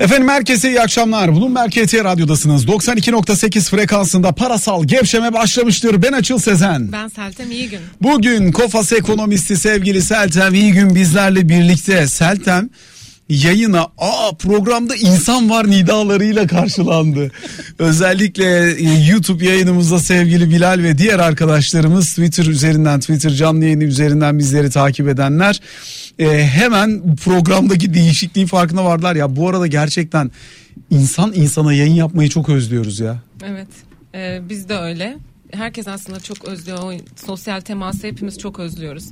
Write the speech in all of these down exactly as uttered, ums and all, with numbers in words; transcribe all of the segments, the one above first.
Efendim herkese iyi akşamlar. Bloomberg Ethereum Radyo'dasınız. doksan iki nokta sekiz frekansında parasal gevşeme başlamıştır. Ben Açıl Sezen. Ben Seltem, iyi gün. Bugün Kofaş ekonomisti sevgili Seltem iyi gün bizlerle birlikte. Seltem yayına aa programda insan var nidalarıyla karşılandı. Özellikle YouTube yayınımızda sevgili Bilal ve diğer arkadaşlarımız Twitter üzerinden, Twitter canlı yayını üzerinden bizleri takip edenler e, hemen programdaki değişikliğin farkına vardılar. Ya bu arada gerçekten insan insana yayın yapmayı çok özlüyoruz ya. Evet, e, biz de öyle. Herkes aslında çok özlüyor. O sosyal teması hepimiz çok özlüyoruz.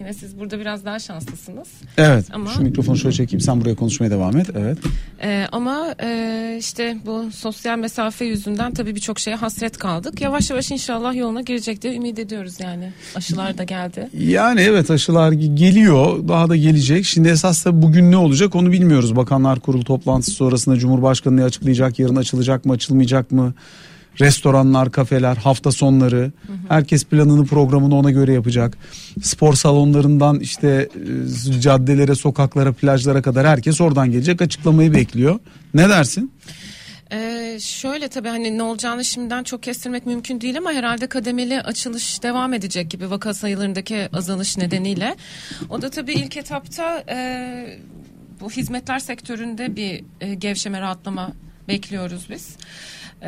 Yine siz burada biraz daha şanslısınız. Evet. Ama... Şu mikrofonu şöyle çekeyim. Sen buraya konuşmaya devam et. Evet. Ee, ama e, işte bu sosyal mesafe yüzünden tabii birçok şeye hasret kaldık. Yavaş yavaş inşallah yoluna girecek diye ümit ediyoruz yani. Aşılar da geldi. Yani evet, aşılar geliyor. Daha da gelecek. Şimdi esas da bugün ne olacak onu bilmiyoruz. Bakanlar Kurulu toplantısı sonrasında Cumhurbaşkanı açıklayacak. Yarın açılacak mı, açılmayacak mı? Restoranlar, kafeler, hafta sonları, hı hı. herkes planını, programını ona göre yapacak. Spor salonlarından işte caddelere, sokaklara, plajlara kadar herkes oradan gelecek, açıklamayı bekliyor. Ne dersin? Ee, şöyle tabii hani ne olacağını şimdiden çok kestirmek mümkün değil ama herhalde kademeli açılış devam edecek gibi vaka sayılarındaki azalış nedeniyle. O da tabii ilk etapta e, bu hizmetler sektöründe bir e, gevşeme, rahatlama bekliyoruz biz. E,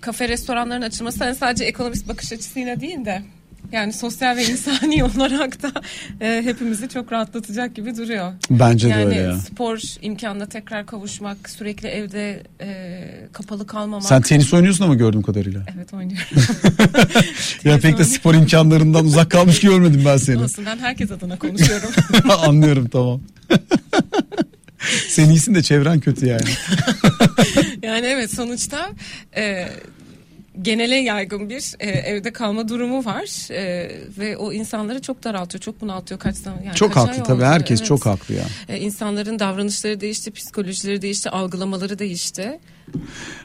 kafe restoranların açılması yani sadece ekonomist bakış açısıyla değil de yani sosyal ve insani olarak da e, hepimizi çok rahatlatacak gibi duruyor. Bence yani de öyle ya. Spor imkanına tekrar kavuşmak, sürekli evde e, kapalı kalmamak. Sen tenis oynuyorsun ama gördüğüm kadarıyla. Evet, oynuyorum. Ya pek de spor imkanlarından uzak kalmış ki görmedim ben seni. Olsun, ben herkes adına konuşuyorum. Anlıyorum, tamam. Sen iyisin de çevren kötü yani. Yani evet, sonuçta e, genele yaygın bir e, evde kalma durumu var e, ve o insanları çok daraltıyor, çok bunaltıyor. Kaç zaman, yani çok kaç haklı tabii oldu. Herkes evet. Çok haklı ya. E, insanların davranışları değişti, psikolojileri değişti, algılamaları değişti.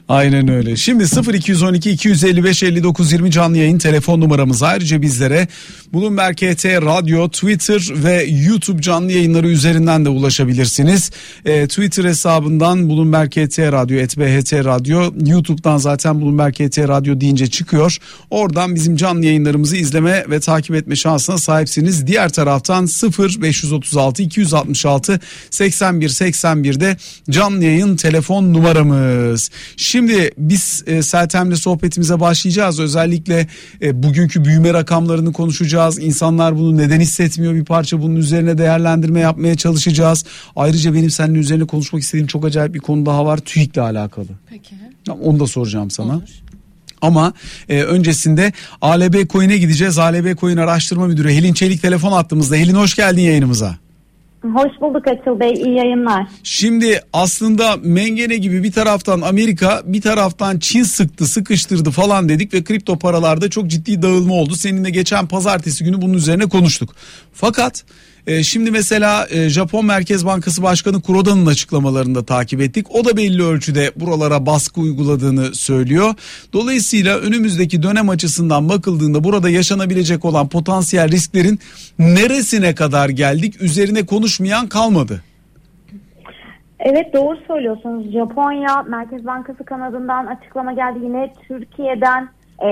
Aynen öyle. Şimdi sıfır iki on iki iki yüz elli beş elli dokuz yirmi canlı yayın telefon numaramız. Ayrıca bizlere Bloomberg H T Radyo, Twitter ve YouTube canlı yayınları üzerinden de ulaşabilirsiniz. E, Twitter hesabından Bloomberg H T Radyo, et b h t Radyo, YouTube'dan zaten Bloomberg H T Radyo deyince çıkıyor. Oradan bizim canlı yayınlarımızı izleme ve takip etme şansına sahipsiniz. Diğer taraftan sıfır beş otuz altı iki yüz altmış altı seksen bir seksen bir'de canlı yayın telefon numaramız. Şimdi biz e, Seltem'le sohbetimize başlayacağız. Özellikle e, bugünkü büyüme rakamlarını konuşacağız. İnsanlar bunu neden hissetmiyor, bir parça bunun üzerine değerlendirme yapmaya çalışacağız. Ayrıca benim seninle üzerine konuşmak istediğim çok acayip bir konu daha var, TÜİK'le alakalı. Peki. Onu da soracağım sana. Olur. Ama e, öncesinde A L B Coin'e gideceğiz. A L B Coin Araştırma Müdürü Helin Çelik telefon attığımızda. Helin, hoş geldin yayınımıza. Hoş bulduk Açıl Bey, iyi yayınlar. Şimdi aslında mengene gibi bir taraftan Amerika, bir taraftan Çin sıktı, sıkıştırdı falan dedik ve kripto paralarda çok ciddi dağılma oldu. Seninle geçen pazartesi günü bunun üzerine konuştuk. Fakat e, şimdi mesela e, Japon Merkez Bankası Başkanı Kuroda'nın açıklamalarını da takip ettik. O da belli ölçüde buralara baskı uyguladığını söylüyor. Dolayısıyla önümüzdeki dönem açısından bakıldığında burada yaşanabilecek olan potansiyel risklerin neresine kadar geldik, üzerine konuş konuşmayan kalmadı. Evet, doğru söylüyorsunuz. Japonya Merkez Bankası kanadından açıklama geldi. Yine Türkiye'den e,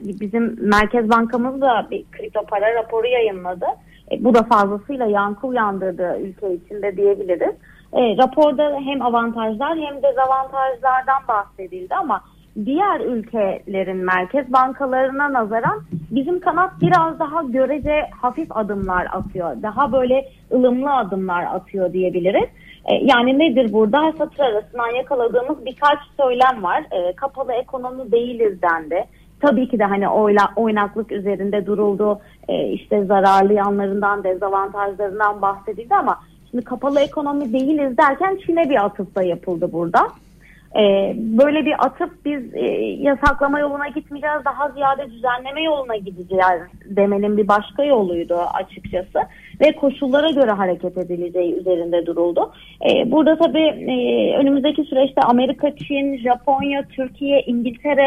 bizim Merkez Bankamız da bir kripto para raporu yayınladı. E, bu da fazlasıyla yankı uyandırdı ülke içinde diyebiliriz. E, raporda hem avantajlar hem dezavantajlardan bahsedildi ama diğer ülkelerin merkez bankalarına nazaran bizim kanat biraz daha görece hafif adımlar atıyor. Daha böyle ılımlı adımlar atıyor diyebiliriz. E, yani nedir burada? Satır arasından yakaladığımız birkaç söylem var. E, kapalı ekonomi değiliz dendi. Tabii ki de hani oyla, oynaklık üzerinde duruldu. E, işte zararlı yanlarından, dezavantajlarından bahsedildi ama şimdi kapalı ekonomi değiliz derken Çin'e bir atıf da yapıldı burada. Ee, böyle bir atıp biz e, yasaklama yoluna gitmeyeceğiz, daha ziyade düzenleme yoluna gideceğiz demenin bir başka yoluydu açıkçası ve koşullara göre hareket edileceği üzerinde duruldu. Ee, burada tabii e, önümüzdeki süreçte Amerika, Çin, Japonya, Türkiye, İngiltere,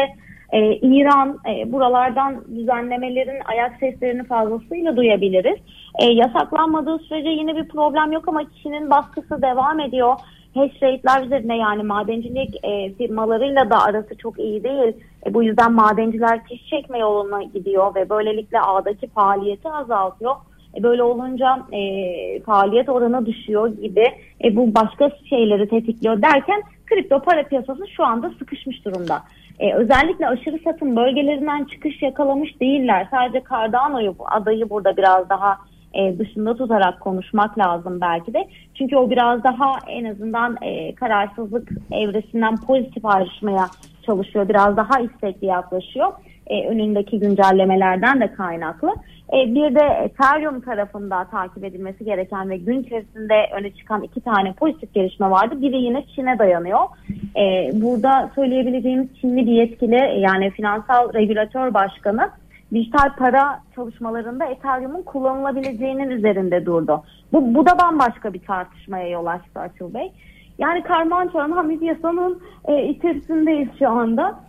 e, İran e, buralardan düzenlemelerin ayak seslerini fazlasıyla duyabiliriz. E, yasaklanmadığı sürece yine bir problem yok ama Çin'in baskısı devam ediyor. hash rate'ler üzerine, yani madencilik e, firmalarıyla da arası çok iyi değil. E, bu yüzden madenciler fiş çekme yoluna gidiyor ve böylelikle ağdaki faaliyeti azaltıyor. E, böyle olunca e, faaliyet oranı düşüyor gibi. E, bu başka şeyleri tetikliyor derken kripto para piyasası şu anda sıkışmış durumda. E, özellikle aşırı satım bölgelerinden çıkış yakalamış değiller. Sadece Cardano'yu, adayı burada biraz daha e, dışında tutarak konuşmak lazım belki de. Çünkü o biraz daha en azından e, kararsızlık evresinden pozitif ayrışmaya çalışıyor. Biraz daha istekli yaklaşıyor. E, önündeki güncellemelerden de kaynaklı. E, bir de Ethereum tarafında takip edilmesi gereken ve gün içerisinde öne çıkan iki tane pozitif gelişme vardı. Biri yine Çin'e dayanıyor. E, burada söyleyebileceğimiz Çinli bir yetkili, yani finansal regülatör başkanı, dijital para çalışmalarında Ethereum'un kullanılabileceğinin üzerinde durdu. Bu, bu da bambaşka bir tartışmaya yol açtı Açıl Bey. Yani karman çorman hamid yasanın e, içerisindeyiz şu anda.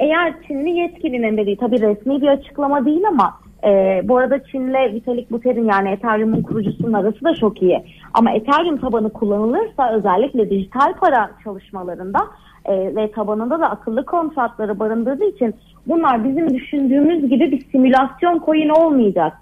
Eğer Çinli yetkilinin dediği, tabii resmi bir açıklama değil ama e, bu arada Çin'le Vitalik Buterin, yani Ethereum'un kurucusunun arası da çok iyi. Ama Ethereum tabanı kullanılırsa özellikle dijital para çalışmalarında e, ve tabanında da akıllı kontratları barındırdığı için bunlar bizim düşündüğümüz gibi bir simülasyon coin olmayacak.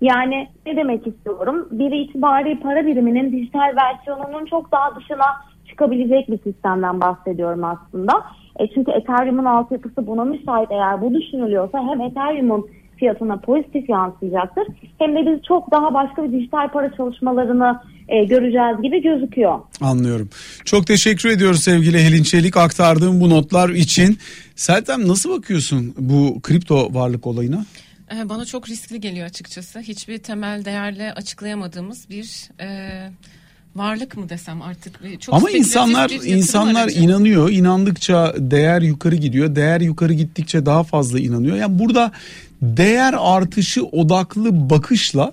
Yani ne demek istiyorum? Bir itibari para biriminin dijital versiyonunun çok daha dışına çıkabilecek bir sistemden bahsediyorum aslında. E çünkü Ethereum'un altyapısı buna müsait. Eğer bu düşünülüyorsa hem Ethereum'un fiyatına pozitif yansıyacaktır, hem de biz çok daha başka bir dijital para çalışmalarını e, göreceğiz gibi gözüküyor. Anlıyorum. Çok teşekkür ediyoruz sevgili Helin Çelik aktardığım bu notlar için. Seltem, nasıl bakıyorsun bu kripto varlık olayına? Bana çok riskli geliyor açıkçası. Hiçbir temel değerle açıklayamadığımız bir... E... varlık mı desem artık, çok ama insanlar insanlar inanıyor, inandıkça değer yukarı gidiyor, değer yukarı gittikçe daha fazla inanıyor. Yani burada değer artışı odaklı bakışla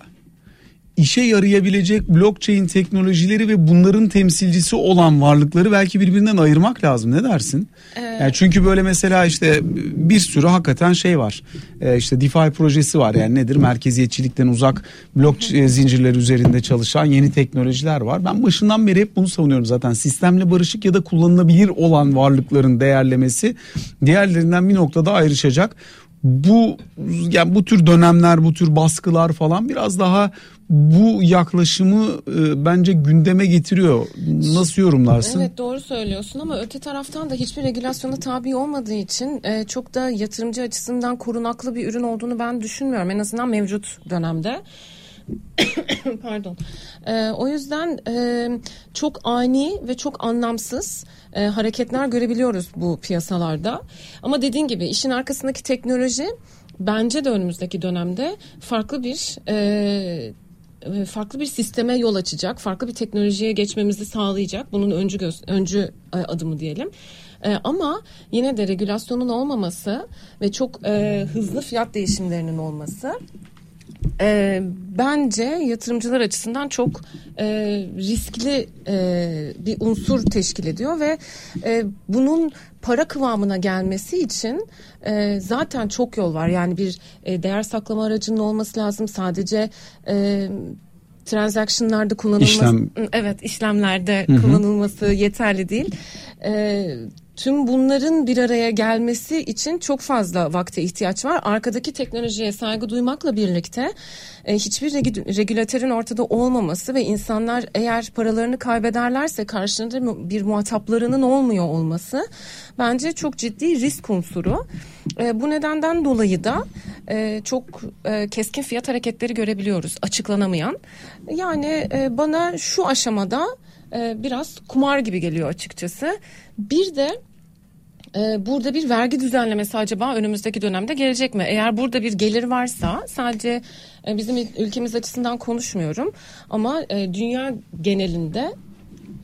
işe yarayabilecek blockchain teknolojileri ve bunların temsilcisi olan varlıkları belki birbirinden ayırmak lazım. Ne dersin? Ee, yani çünkü böyle mesela işte bir sürü hakikaten şey var. Ee, işte DeFi projesi var. Yani nedir? Merkeziyetçilikten uzak blok zincirleri üzerinde çalışan yeni teknolojiler var. Ben başından beri hep bunu savunuyorum zaten. Sistemle barışık ya da kullanılabilir olan varlıkların değerlemesi diğerlerinden bir noktada ayrışacak. Bu, yani bu tür dönemler, bu tür baskılar falan biraz daha bu yaklaşımı e, bence gündeme getiriyor. Nasıl yorumlarsın? Evet, doğru söylüyorsun ama öte taraftan da hiçbir regülasyona tabi olmadığı için e, çok da yatırımcı açısından korunaklı bir ürün olduğunu ben düşünmüyorum. En azından mevcut dönemde. Pardon. E, o yüzden e, çok ani ve çok anlamsız e, hareketler görebiliyoruz bu piyasalarda. Ama dediğin gibi işin arkasındaki teknoloji bence de önümüzdeki dönemde farklı bir e, farklı bir sisteme yol açacak, farklı bir teknolojiye geçmemizi sağlayacak. Bunun öncü, göz, öncü adımı diyelim. Ee, ama yine de regülasyonun olmaması ve çok e, hızlı fiyat değişimlerinin olması e, bence yatırımcılar açısından çok e, riskli e, bir unsur teşkil ediyor ve e, bunun para kıvamına gelmesi için e, zaten çok yol var. Yani bir e, değer saklama aracının olması lazım. Sadece e, transaction'larda kullanılması, İşlem. evet işlemlerde Hı-hı. kullanılması yeterli değil. E, tüm bunların bir araya gelmesi için çok fazla vakte ihtiyaç var. Arkadaki teknolojiye saygı duymakla birlikte e, hiçbir regü- regülatörün ortada olmaması ve insanlar eğer paralarını kaybederlerse karşılığında bir muhataplarının olmuyor olması bence çok ciddi risk unsuru. E, bu nedenden dolayı da e, çok e, keskin fiyat hareketleri görebiliyoruz, açıklanamayan. Yani e, bana şu aşamada biraz kumar gibi geliyor açıkçası. Bir de e, burada bir vergi düzenlemesi acaba önümüzdeki dönemde gelecek mi? Eğer burada bir gelir varsa, sadece e, bizim ülkemiz açısından konuşmuyorum ama e, dünya genelinde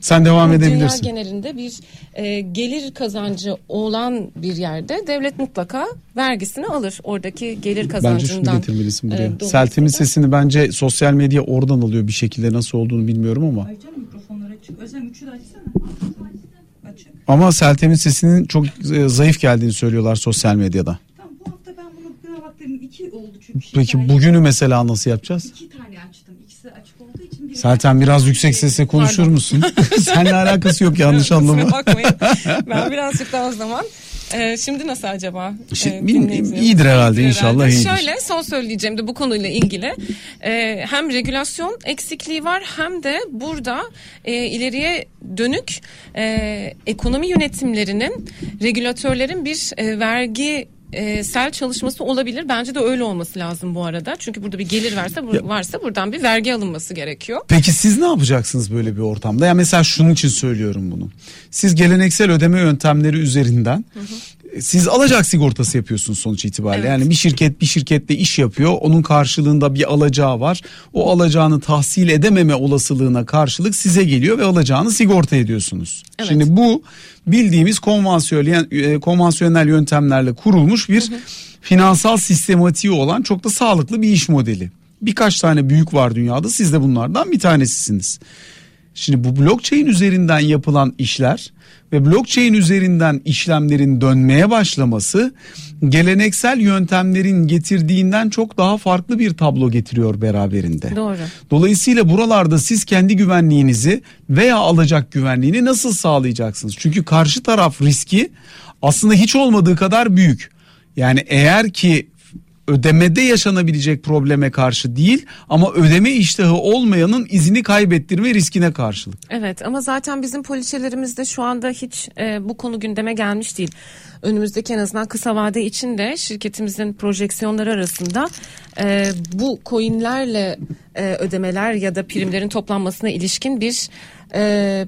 sen devam edebilirsin. Dünya genelinde bir e, gelir kazancı olan bir yerde devlet mutlaka vergisini alır. Oradaki gelir kazancından. Bence şunu getirmelisin buraya. E, Seltem'in sesini bence sosyal medya oradan alıyor bir şekilde, nasıl olduğunu bilmiyorum ama. Ayrıca mikrofonları açık. Özlem üçü de açsana. Açık. Ama Seltem'in sesinin çok e, zayıf geldiğini söylüyorlar sosyal medyada. Tamam, bu hafta ben bunu buna baktım, iki oldu çünkü. Peki bugünü mesela nasıl yapacağız? İki tane açtım. İkisi açık olduğu için Seltem biraz yüksek sesle konuşur Pardon. musun? Seninle alakası yok, yanlış anlama. Bakmayın. Ben birazcık daha o zaman. Ee, şimdi nasıl acaba? Şimdi, ee, iyidir herhalde, inşallah iyidir. Şöyle son söyleyeceğim de bu konuyla ilgili. Ee, hem regülasyon eksikliği var, hem de burada e, ileriye dönük e, ekonomi yönetimlerinin, regülatörlerin bir e, vergi E, sel çalışması olabilir. Bence de öyle olması lazım bu arada. Çünkü burada bir gelir varsa bu, varsa buradan bir vergi alınması gerekiyor. Peki siz ne yapacaksınız böyle bir ortamda? Ya mesela şunun için söylüyorum bunu. Siz geleneksel ödeme yöntemleri üzerinden hı hı. siz alacak sigortası yapıyorsunuz sonuç itibariyle. Evet. Yani bir şirket bir şirketle iş yapıyor. Onun karşılığında bir alacağı var. O alacağını tahsil edememe olasılığına karşılık size geliyor ve alacağını sigorta ediyorsunuz. Evet. Şimdi bu bildiğimiz konvansiyonel, konvansiyonel yöntemlerle kurulmuş bir hı hı. finansal sistematiği olan çok da sağlıklı bir iş modeli. Birkaç tane büyük var dünyada, siz de bunlardan bir tanesisiniz. Şimdi bu blockchain üzerinden yapılan işler ve blockchain üzerinden işlemlerin dönmeye başlaması geleneksel yöntemlerin getirdiğinden çok daha farklı bir tablo getiriyor beraberinde. Doğru. Dolayısıyla buralarda siz kendi güvenliğinizi veya alacak güvenliğini nasıl sağlayacaksınız? Çünkü karşı taraf riski aslında hiç olmadığı kadar büyük. Yani eğer ki ödemede yaşanabilecek probleme karşı değil, ama ödeme iştahı olmayanın izini kaybettirme riskine karşılık. Evet, ama zaten bizim poliçelerimizde şu anda hiç e, bu konu gündeme gelmiş değil. Önümüzdeki en azından kısa vade için de şirketimizin projeksiyonları arasında e, bu coinlerle e, ödemeler ya da primlerin toplanmasına ilişkin bir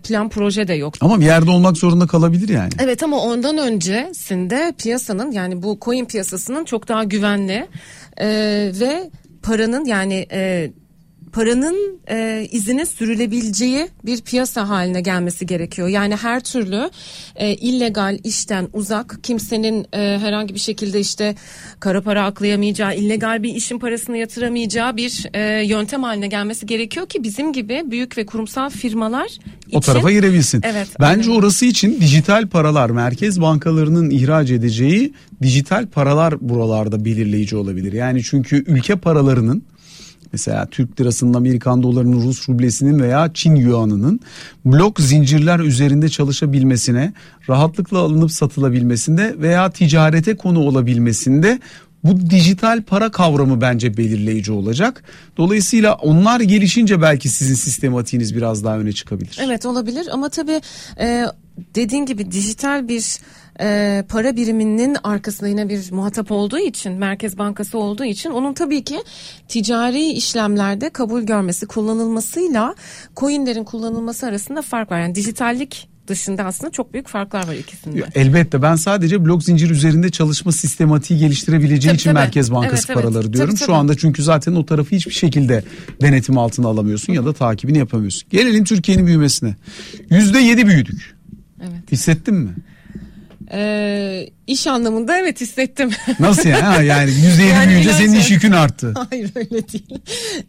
plan, proje de yok. Ama bir yerde olmak zorunda kalabilir yani. Evet, ama ondan öncesinde piyasanın, yani bu coin piyasasının çok daha güvenli e, ve paranın yani e, paranın e, izine sürülebileceği bir piyasa haline gelmesi gerekiyor. Yani her türlü e, illegal işten uzak, kimsenin e, herhangi bir şekilde işte kara para aklayamayacağı, illegal bir işin parasını yatıramayacağı bir e, yöntem haline gelmesi gerekiyor ki bizim gibi büyük ve kurumsal firmalar için o tarafa girebilsin. Evet, bence aynen. Orası için dijital paralar, merkez bankalarının ihraç edeceği dijital paralar buralarda belirleyici olabilir. Yani çünkü ülke paralarının, mesela Türk lirasının, Amerikan dolarının, Rus rublesinin veya Çin yuanının blok zincirler üzerinde çalışabilmesine, rahatlıkla alınıp satılabilmesinde veya ticarete konu olabilmesinde bu dijital para kavramı bence belirleyici olacak. Dolayısıyla onlar gelişince belki sizin sistematiğiniz biraz daha öne çıkabilir. Evet, olabilir, ama tabii e, dediğin gibi dijital bir Ee, para biriminin arkasında yine bir muhatap olduğu için, Merkez Bankası olduğu için, onun tabii ki ticari işlemlerde kabul görmesi, kullanılmasıyla coinlerin kullanılması arasında fark var. Yani dijitallik dışında aslında çok büyük farklar var ikisinde. Elbette, ben sadece blok zincir üzerinde çalışma sistematiği geliştirebileceği tabii, için tabii. Merkez Bankası evet, paraları evet. diyorum. Tabii, tabii. Şu anda çünkü zaten o tarafı hiçbir şekilde denetim altına alamıyorsun ya da takibini yapamıyorsun. Gelelim Türkiye'nin büyümesine. yüzde yedi büyüdük. Evet. Hissettin mi? Ee, iş anlamında evet hissettim. Nasıl yani? Yani yüzde yedi yani büyüyünce senin iş yükün arttı. Hayır, öyle değil.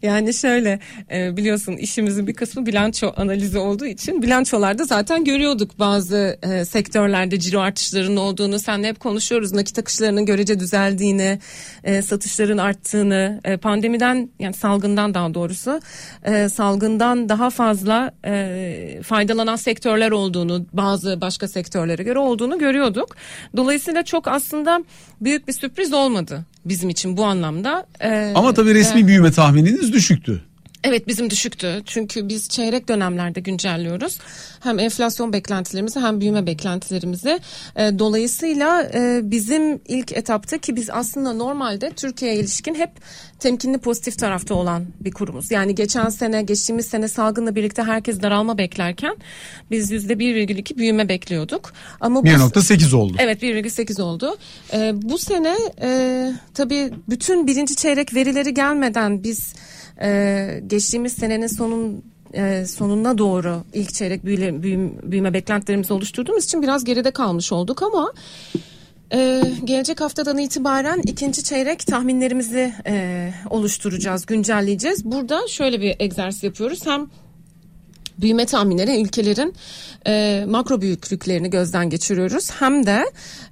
Yani şöyle, biliyorsun işimizin bir kısmı bilanço analizi olduğu için bilançolarda zaten görüyorduk bazı sektörlerde ciro artışlarının olduğunu. Seninle hep konuşuyoruz, nakit akışlarının görece düzeldiğini, satışların arttığını, pandemiden, yani salgından daha doğrusu salgından daha fazla faydalanan sektörler olduğunu, bazı başka sektörlere göre olduğunu görüyoruz. Dolayısıyla çok aslında büyük bir sürpriz olmadı bizim için bu anlamda. Ee, Ama tabii resmi e, büyüme tahmininiz düşüktü. Evet, bizim düşüktü. Çünkü biz çeyrek dönemlerde güncelliyoruz. Hem enflasyon beklentilerimizi hem büyüme beklentilerimizi. E, dolayısıyla e, bizim ilk etapta, ki biz aslında normalde Türkiye'ye ilişkin hep temkinli, pozitif tarafta olan bir kurumuz. Yani geçen sene, geçtiğimiz sene salgınla birlikte herkes daralma beklerken biz yüzde bir virgül iki büyüme bekliyorduk. Ama bir virgül sekiz oldu. Evet, bir virgül sekiz oldu. E, bu sene e, tabii bütün birinci çeyrek verileri gelmeden biz Ee, geçtiğimiz senenin sonun, e, sonuna doğru ilk çeyrek büyüme, büyüme, büyüme beklentilerimizi oluşturduğumuz için biraz geride kalmış olduk, ama e, gelecek haftadan itibaren ikinci çeyrek tahminlerimizi e, oluşturacağız, güncelleyeceğiz. Burada şöyle bir egzersiz yapıyoruz. Hem büyüme tahminleri ülkelerin e, makro büyüklüklerini gözden geçiriyoruz. Hem de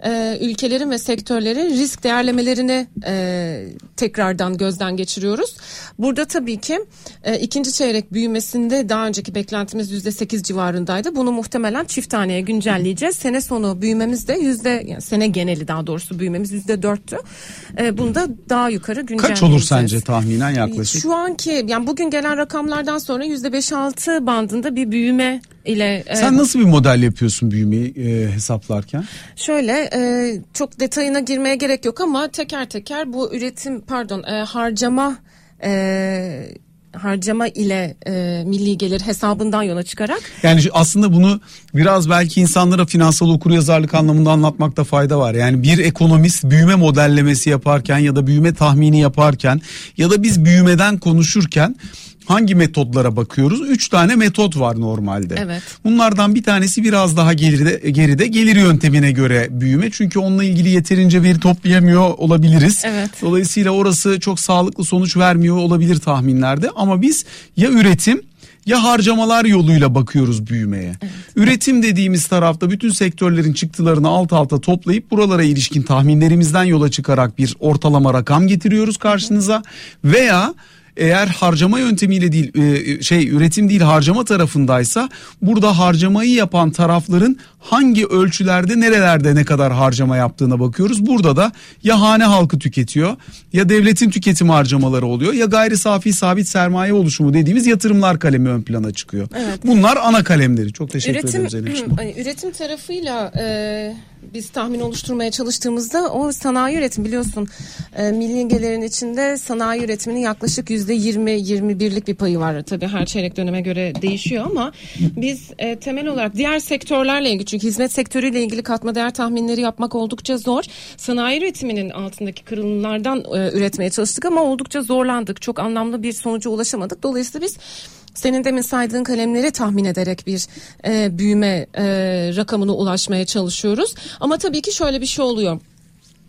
e, ülkelerin ve sektörlerin risk değerlemelerini e, tekrardan gözden geçiriyoruz. Burada tabii ki e, ikinci çeyrek büyümesinde daha önceki beklentimiz yüzde sekiz civarındaydı. Bunu muhtemelen çift taneye güncelleyeceğiz. Sene sonu büyümemiz de yüzde, yani sene geneli daha doğrusu büyümemiz yüzde dörttü. E, bunu da daha yukarı güncelleyeceğiz. Kaç olur sence tahminen yaklaşık? Şu anki, yani bugün gelen rakamlardan sonra yüzde beş altı bandında bir büyüme ile. Sen e, nasıl bir model yapıyorsun büyümeyi e, hesaplarken? Şöyle e, çok detayına girmeye gerek yok ama teker teker bu üretim pardon e, harcama e, harcama ile e, milli gelir hesabından yola çıkarak. Yani aslında bunu biraz belki insanlara finansal okuryazarlık anlamında anlatmakta fayda var. Yani bir ekonomist büyüme modellemesi yaparken ya da büyüme tahmini yaparken ya da biz büyümeden konuşurken hangi metotlara bakıyoruz? Üç tane metot var normalde. Evet. Bunlardan bir tanesi biraz daha geride, geride gelir yöntemine göre büyüme. Çünkü onunla ilgili yeterince veri toplayamıyor olabiliriz. Evet. Dolayısıyla orası çok sağlıklı sonuç vermiyor olabilir tahminlerde. Ama biz ya üretim ya harcamalar yoluyla bakıyoruz büyümeye. Evet. Üretim dediğimiz tarafta bütün sektörlerin çıktılarını alt alta toplayıp buralara ilişkin tahminlerimizden yola çıkarak bir ortalama rakam getiriyoruz karşınıza. Evet. Veya eğer harcama yöntemiyle değil şey üretim değil harcama tarafındaysa burada harcamayı yapan tarafların hangi ölçülerde nerelerde ne kadar harcama yaptığına bakıyoruz. Burada da ya hane halkı tüketiyor ya devletin tüketim harcamaları oluyor ya gayri safi sabit sermaye oluşumu dediğimiz yatırımlar kalemi ön plana çıkıyor. Evet. Bunlar ana kalemleri. Çok teşekkür üretim, ederim Zeynep'ciğim. Üretim tarafıyla e, biz tahmin oluşturmaya çalıştığımızda o sanayi üretim biliyorsun e, milli gelirin içinde sanayi üretiminin yaklaşık yüzde yirmi yirmi birlik bir payı var. Tabii her çeyrek döneme göre değişiyor ama biz e, temel olarak diğer sektörlerle ilgili, çünkü hizmet sektörüyle ilgili katma değer tahminleri yapmak oldukça zor. Sanayi üretiminin altındaki kırılımlardan e, üretmeye çalıştık ama oldukça zorlandık. Çok anlamlı bir sonuca ulaşamadık. Dolayısıyla biz senin demin saydığın kalemleri tahmin ederek bir e, büyüme e, rakamına ulaşmaya çalışıyoruz. Ama tabii ki şöyle bir şey oluyor.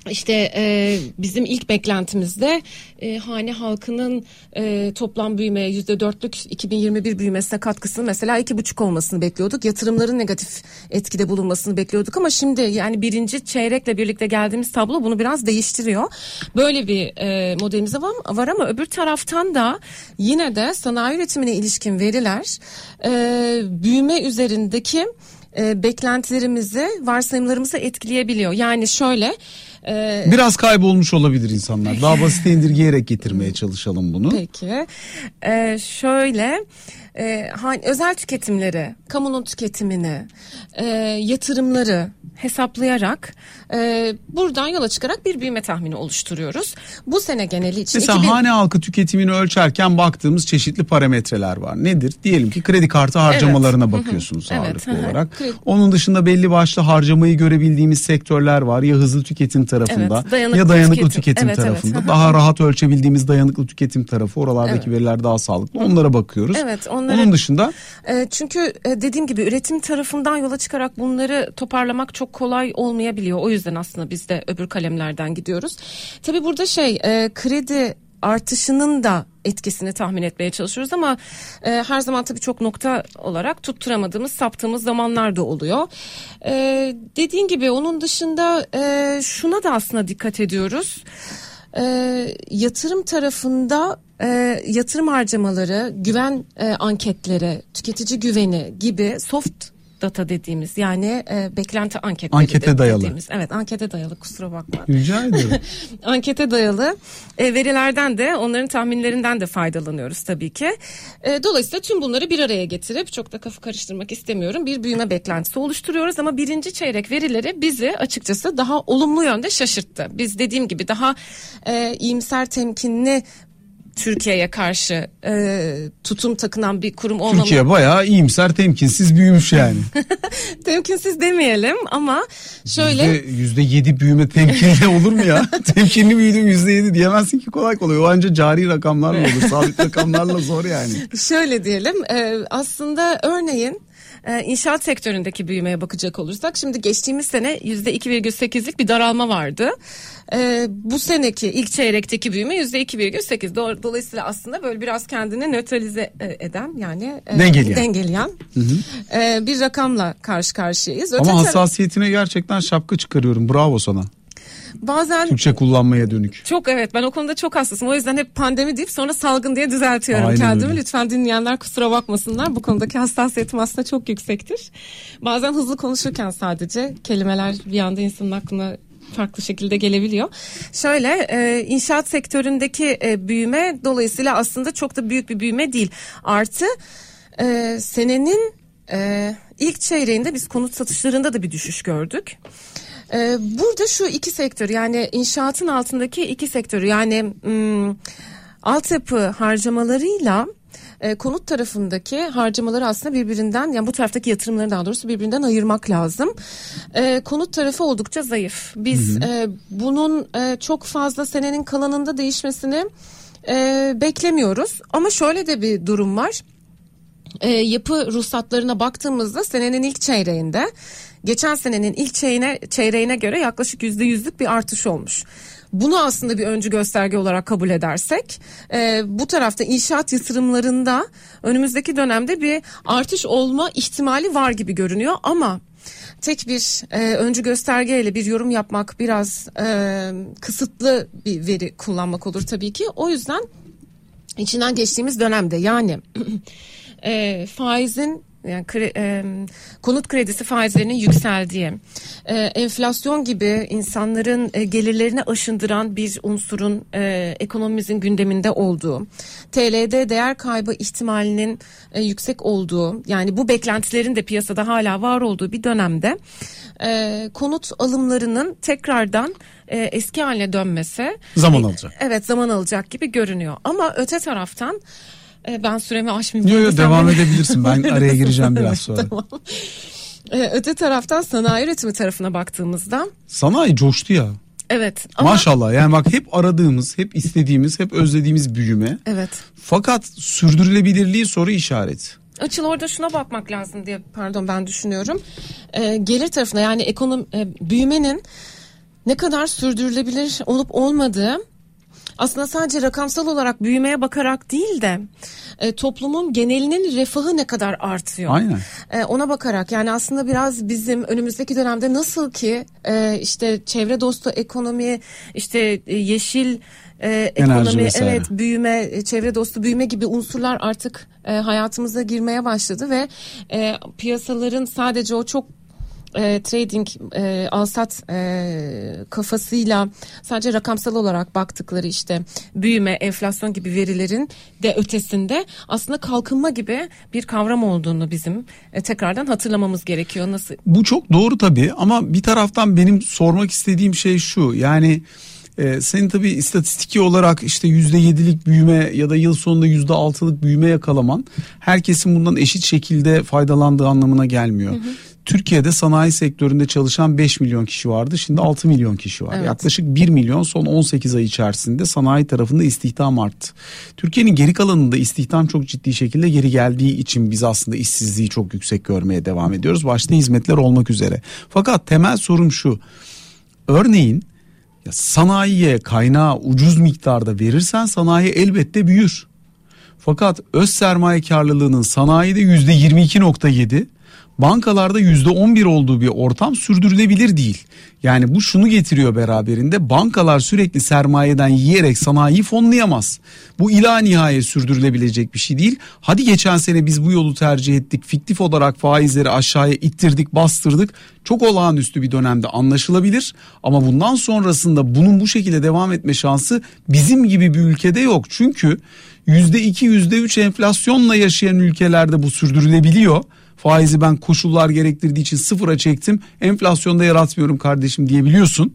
İşte e, bizim ilk beklentimizde e, hane halkının e, toplam büyümeye yüzde dörtlük iki bin yirmi bir büyümesine katkısının mesela iki buçuk olmasını bekliyorduk. Yatırımların negatif etkide bulunmasını bekliyorduk ama şimdi yani birinci çeyrekle birlikte geldiğimiz tablo bunu biraz değiştiriyor. Böyle bir e, modelimiz var, var ama öbür taraftan da yine de sanayi üretimine ilişkin veriler e, büyüme üzerindeki e, beklentilerimizi, varsayımlarımızı etkileyebiliyor. Yani şöyle... Biraz kaybolmuş olabilir insanlar. Daha basite indirgeyerek getirmeye çalışalım bunu. Peki. Ee, şöyle... Ee, özel tüketimleri, kamunun tüketimini, e, yatırımları hesaplayarak e, buradan yola çıkarak bir büyüme tahmini oluşturuyoruz. Bu sene geneli için. Mesela iki bin... hane halkı tüketimini ölçerken baktığımız çeşitli parametreler var. Nedir? Diyelim ki kredi kartı harcamalarına evet. bakıyorsunuz ağırlıklı evet. olarak. Onun dışında belli başlı harcamayı görebildiğimiz sektörler var. Ya hızlı tüketim tarafında evet. dayanıklı ya dayanıklı tüketim, tüketim evet, tarafında. Evet. Daha rahat ölçebildiğimiz dayanıklı tüketim tarafı. Oralardaki evet. veriler daha sağlıklı. Onlara bakıyoruz. Evet. Onları... Onun dışında? E, çünkü dediğim gibi üretim tarafından yola çıkarak bunları toparlamak çok kolay olmayabiliyor. O yüzden aslında biz de öbür kalemlerden gidiyoruz. Tabii burada şey e, kredi artışının da etkisini tahmin etmeye çalışıyoruz ama e, her zaman tabii çok nokta olarak tutturamadığımız, saptığımız zamanlar da oluyor. E, dediğin gibi onun dışında e, şuna da aslında dikkat ediyoruz. E, yatırım tarafında E, yatırım harcamaları, güven e, anketleri, tüketici güveni gibi soft data dediğimiz yani e, beklenti anketleri ankete de, dayalı. Dediğimiz. Evet, ankete dayalı, kusura bakma. Rica ederim. Ankete dayalı e, verilerden de onların tahminlerinden de faydalanıyoruz tabii ki. E, dolayısıyla tüm bunları bir araya getirip çok da kafa karıştırmak istemiyorum. Bir büyüme beklentisi oluşturuyoruz ama birinci çeyrek verileri bizi açıkçası daha olumlu yönde şaşırttı. Biz dediğim gibi daha e, iyimser, temkinli Türkiye'ye karşı e, tutum takınan bir kurum olmamız. Türkiye bayağı iyimser, temkinsiz büyümüş yani. Temkinsiz demeyelim ama şöyle. Yüzde yedi büyüme temkinli olur mu ya? Temkinli büyüdüm yüzde yedi diyemezsin ki kolay kolay. O anca cari rakamlarla olur. Sabit rakamlarla zor yani. Şöyle diyelim e, aslında örneğin Ee, inşaat sektöründeki büyümeye bakacak olursak şimdi geçtiğimiz sene yüzde iki virgül sekizlik bir daralma vardı. Ee, bu seneki ilk çeyrekteki büyüme yüzde iki virgül sekiz. Dolayısıyla aslında böyle biraz kendini nötralize eden yani e, dengeleyen, dengeleyen hı hı. E, bir rakamla karşı karşıyayız. Öte Ama hassasiyetine gerçekten şapka çıkarıyorum. Bravo sana. Bazen Türkçe kullanmaya dönük. Çok evet ben o konuda çok hassasım. O yüzden hep pandemi deyip sonra salgın diye düzeltiyorum Aynen kendimi. Öyle. Lütfen dinleyenler kusura bakmasınlar. Bu konudaki hassasiyetim aslında çok yüksektir. Bazen hızlı konuşurken sadece kelimeler bir anda insanın aklına farklı şekilde gelebiliyor. Şöyle e, inşaat sektöründeki e, büyüme dolayısıyla aslında çok da büyük bir büyüme değil. Artı e, senenin e, ilk çeyreğinde biz konut satışlarında da bir düşüş gördük. Burada şu iki sektör yani inşaatın altındaki iki sektörü yani ım, altyapı harcamalarıyla e, konut tarafındaki harcamaları aslında birbirinden yani bu taraftaki yatırımları daha doğrusu birbirinden ayırmak lazım. E, konut tarafı oldukça zayıf. Biz e, bunun e, çok fazla senenin kalanında değişmesini e, beklemiyoruz ama şöyle de bir durum var. E, yapı ruhsatlarına baktığımızda senenin ilk çeyreğinde geçen senenin ilk çeyreğine, çeyreğine göre yaklaşık yüzde yüzlük bir artış olmuş. Bunu aslında bir öncü gösterge olarak kabul edersek e, bu tarafta inşaat yatırımlarında önümüzdeki dönemde bir artış olma ihtimali var gibi görünüyor ama tek bir e, öncü göstergeyle bir yorum yapmak biraz e, kısıtlı bir veri kullanmak olur tabii ki. O yüzden içinden geçtiğimiz dönemde yani e, faizin yani kre, e, konut kredisi faizlerinin yükseldiği, e, enflasyon gibi insanların e, gelirlerini aşındıran bir unsurun e, ekonomimizin gündeminde olduğu, T L'de değer kaybı ihtimalinin e, yüksek olduğu, yani bu beklentilerin de piyasada hala var olduğu bir dönemde e, konut alımlarının tekrardan e, eski haline dönmesi zaman alacak. E, evet zaman alacak gibi görünüyor. Ama öte taraftan ben süremi aşmayayım. Yok yok devam beni... edebilirsin. Ben araya gireceğim biraz sonra. Tamam. Ee, öte taraftan sanayi üretimi tarafına baktığımızda. Sanayi coştu ya. Evet. Ama... Maşallah yani bak hep aradığımız, hep istediğimiz, hep özlediğimiz büyüme. Evet. Fakat sürdürülebilirliği soru işareti. Açıl orada şuna bakmak lazım diye pardon ben düşünüyorum. Ee, gelir tarafına yani ekonomi e, büyümenin ne kadar sürdürülebilir olup olmadığı. Aslında sadece rakamsal olarak büyümeye bakarak değil de e, toplumun genelinin refahı ne kadar artıyor. Aynen. E, ona bakarak yani aslında biraz bizim önümüzdeki dönemde nasıl ki e, işte çevre dostu ekonomi işte e, yeşil e, ekonomi evet büyüme e, çevre dostu büyüme gibi unsurlar artık e, hayatımıza girmeye başladı ve e, piyasaların sadece o çok E, trading, e, alsat e, kafasıyla sadece rakamsal olarak baktıkları işte büyüme, enflasyon gibi verilerin de ötesinde aslında kalkınma gibi bir kavram olduğunu bizim e, tekrardan hatırlamamız gerekiyor. Nasıl? Bu çok doğru tabii ama bir taraftan benim sormak istediğim şey şu yani e, senin tabii istatistiki olarak işte yüzde yedilik büyüme ya da yıl sonunda yüzde altılık büyüme yakalaman herkesin bundan eşit şekilde faydalandığı anlamına gelmiyor. Hı hı. Türkiye'de sanayi sektöründe çalışan beş milyon kişi vardı. Şimdi altı milyon kişi var. Evet. Yaklaşık bir milyon son on sekiz ay içerisinde sanayi tarafında istihdam arttı. Türkiye'nin geri kalanında istihdam çok ciddi şekilde geri geldiği için biz aslında işsizliği çok yüksek görmeye devam ediyoruz. Başta hizmetler olmak üzere. Fakat temel sorum şu. Örneğin sanayiye kaynağı ucuz miktarda verirsen sanayi elbette büyür. Fakat öz sermaye karlılığının sanayide yüzde yirmi iki virgül yedi... bankalarda yüzde on bir olduğu bir ortam sürdürülebilir değil. Yani bu şunu getiriyor beraberinde bankalar sürekli sermayeden yiyerek sanayiyi fonlayamaz. Bu ila nihayet sürdürülebilecek bir şey değil. Hadi geçen sene biz bu yolu tercih ettik. Fiktif olarak faizleri aşağıya ittirdik, bastırdık. Çok olağanüstü bir dönemde anlaşılabilir. Ama bundan sonrasında bunun bu şekilde devam etme şansı bizim gibi bir ülkede yok. Çünkü yüzde iki, yüzde üç enflasyonla yaşayan ülkelerde bu sürdürülebiliyor. Faizi ben koşullar gerektirdiği için sıfıra çektim. Enflasyonda yaratmıyorum kardeşim diyebiliyorsun.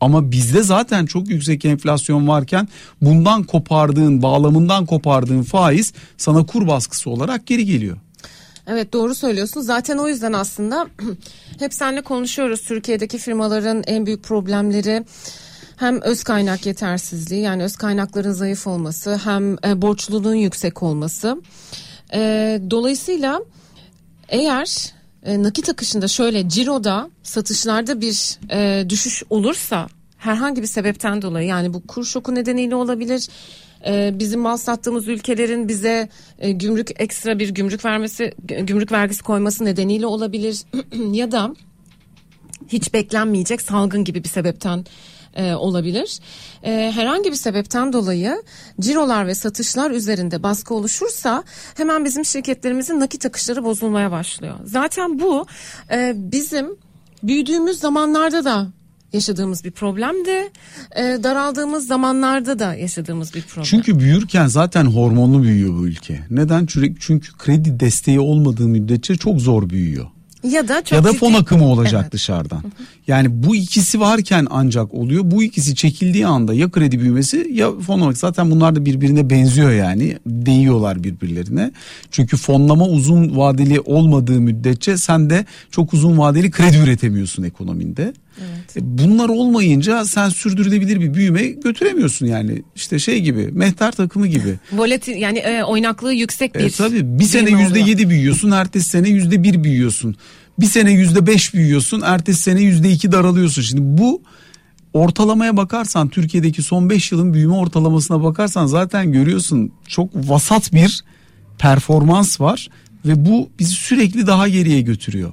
Ama bizde zaten çok yüksek enflasyon varken bundan kopardığın, bağlamından kopardığın faiz sana kur baskısı olarak geri geliyor. Evet doğru söylüyorsun. Zaten o yüzden aslında hep seninle konuşuyoruz. Türkiye'deki firmaların en büyük problemleri hem öz kaynak yetersizliği yani öz kaynakların zayıf olması hem borçluluğun yüksek olması. Dolayısıyla eğer e, nakit akışında şöyle ciroda satışlarda bir e, düşüş olursa herhangi bir sebepten dolayı, yani bu kur şoku nedeniyle olabilir, e, bizim mal sattığımız ülkelerin bize e, gümrük ekstra bir gümrük vermesi, gümrük vergisi koyması nedeniyle olabilir ya da hiç beklenmeyecek salgın gibi bir sebepten e, olabilir. E, herhangi bir sebepten dolayı cirolar ve satışlar üzerinde baskı oluşursa hemen bizim şirketlerimizin nakit akışları bozulmaya başlıyor. Zaten bu e, bizim büyüdüğümüz zamanlarda da yaşadığımız bir problemdi. E, daraldığımız zamanlarda da yaşadığımız bir problem. Çünkü büyürken zaten hormonlu büyüyor bu ülke. Neden? Çünkü kredi desteği olmadığı müddetçe çok zor büyüyor. Ya da, çok ya da fon akımı olacak, evet, dışarıdan. Yani bu ikisi varken ancak oluyor. Bu ikisi çekildiği anda ya kredi büyümesi ya fon akımı. Zaten bunlar da birbirine benziyor yani. Değiyorlar birbirlerine. Çünkü fonlama uzun vadeli olmadığı müddetçe sen de çok uzun vadeli kredi üretemiyorsun ekonominde. Evet. Bunlar olmayınca sen sürdürülebilir bir büyüme götüremiyorsun yani. İşte şey gibi, mehter takımı gibi. Volatil yani e, oynaklığı yüksek bir. E, tabii bir sene yüzde yedi büyüyorsun, ertesi sene yüzde bir büyüyorsun. Bir sene yüzde beş büyüyorsun, ertesi sene yüzde iki daralıyorsun. Şimdi bu ortalamaya bakarsan, Türkiye'deki son beş yılın büyüme ortalamasına bakarsan zaten görüyorsun çok vasat bir performans var ve bu bizi sürekli daha geriye götürüyor.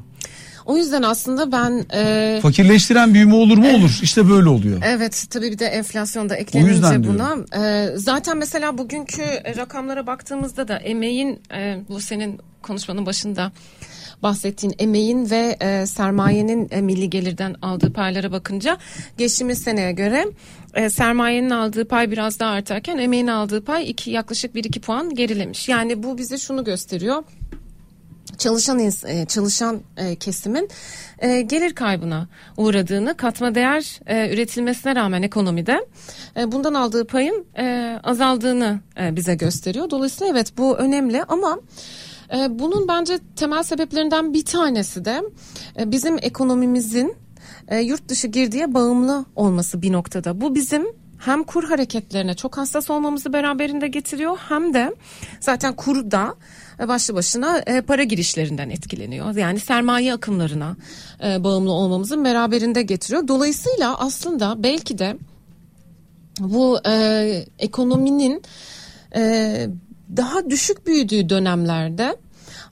O yüzden aslında ben... E, fakirleştiren büyüme olur mu? Olur. İşte böyle oluyor. Evet. Tabii bir de enflasyon da eklenince buna. E, zaten mesela bugünkü rakamlara baktığımızda da emeğin... E, bu senin konuşmanın başında bahsettiğin emeğin ve e, sermayenin e, milli gelirden aldığı paylara bakınca... geçtiğimiz seneye göre e, sermayenin aldığı pay biraz daha artarken... emeğin aldığı pay iki, yaklaşık bir iki puan gerilemiş. Yani bu bize şunu gösteriyor... Çalışan çalışan kesimin gelir kaybına uğradığını, katma değer üretilmesine rağmen ekonomide bundan aldığı payın azaldığını bize gösteriyor. Dolayısıyla evet, bu önemli ama bunun bence temel sebeplerinden bir tanesi de bizim ekonomimizin yurt dışı girdiye bağımlı olması bir noktada. Bu bizim hem kur hareketlerine çok hassas olmamızı beraberinde getiriyor, hem de zaten kur da başlı başına para girişlerinden etkileniyor. Yani sermaye akımlarına bağımlı olmamızın beraberinde getiriyor. Dolayısıyla aslında belki de bu e, ekonominin e, daha düşük büyüdüğü dönemlerde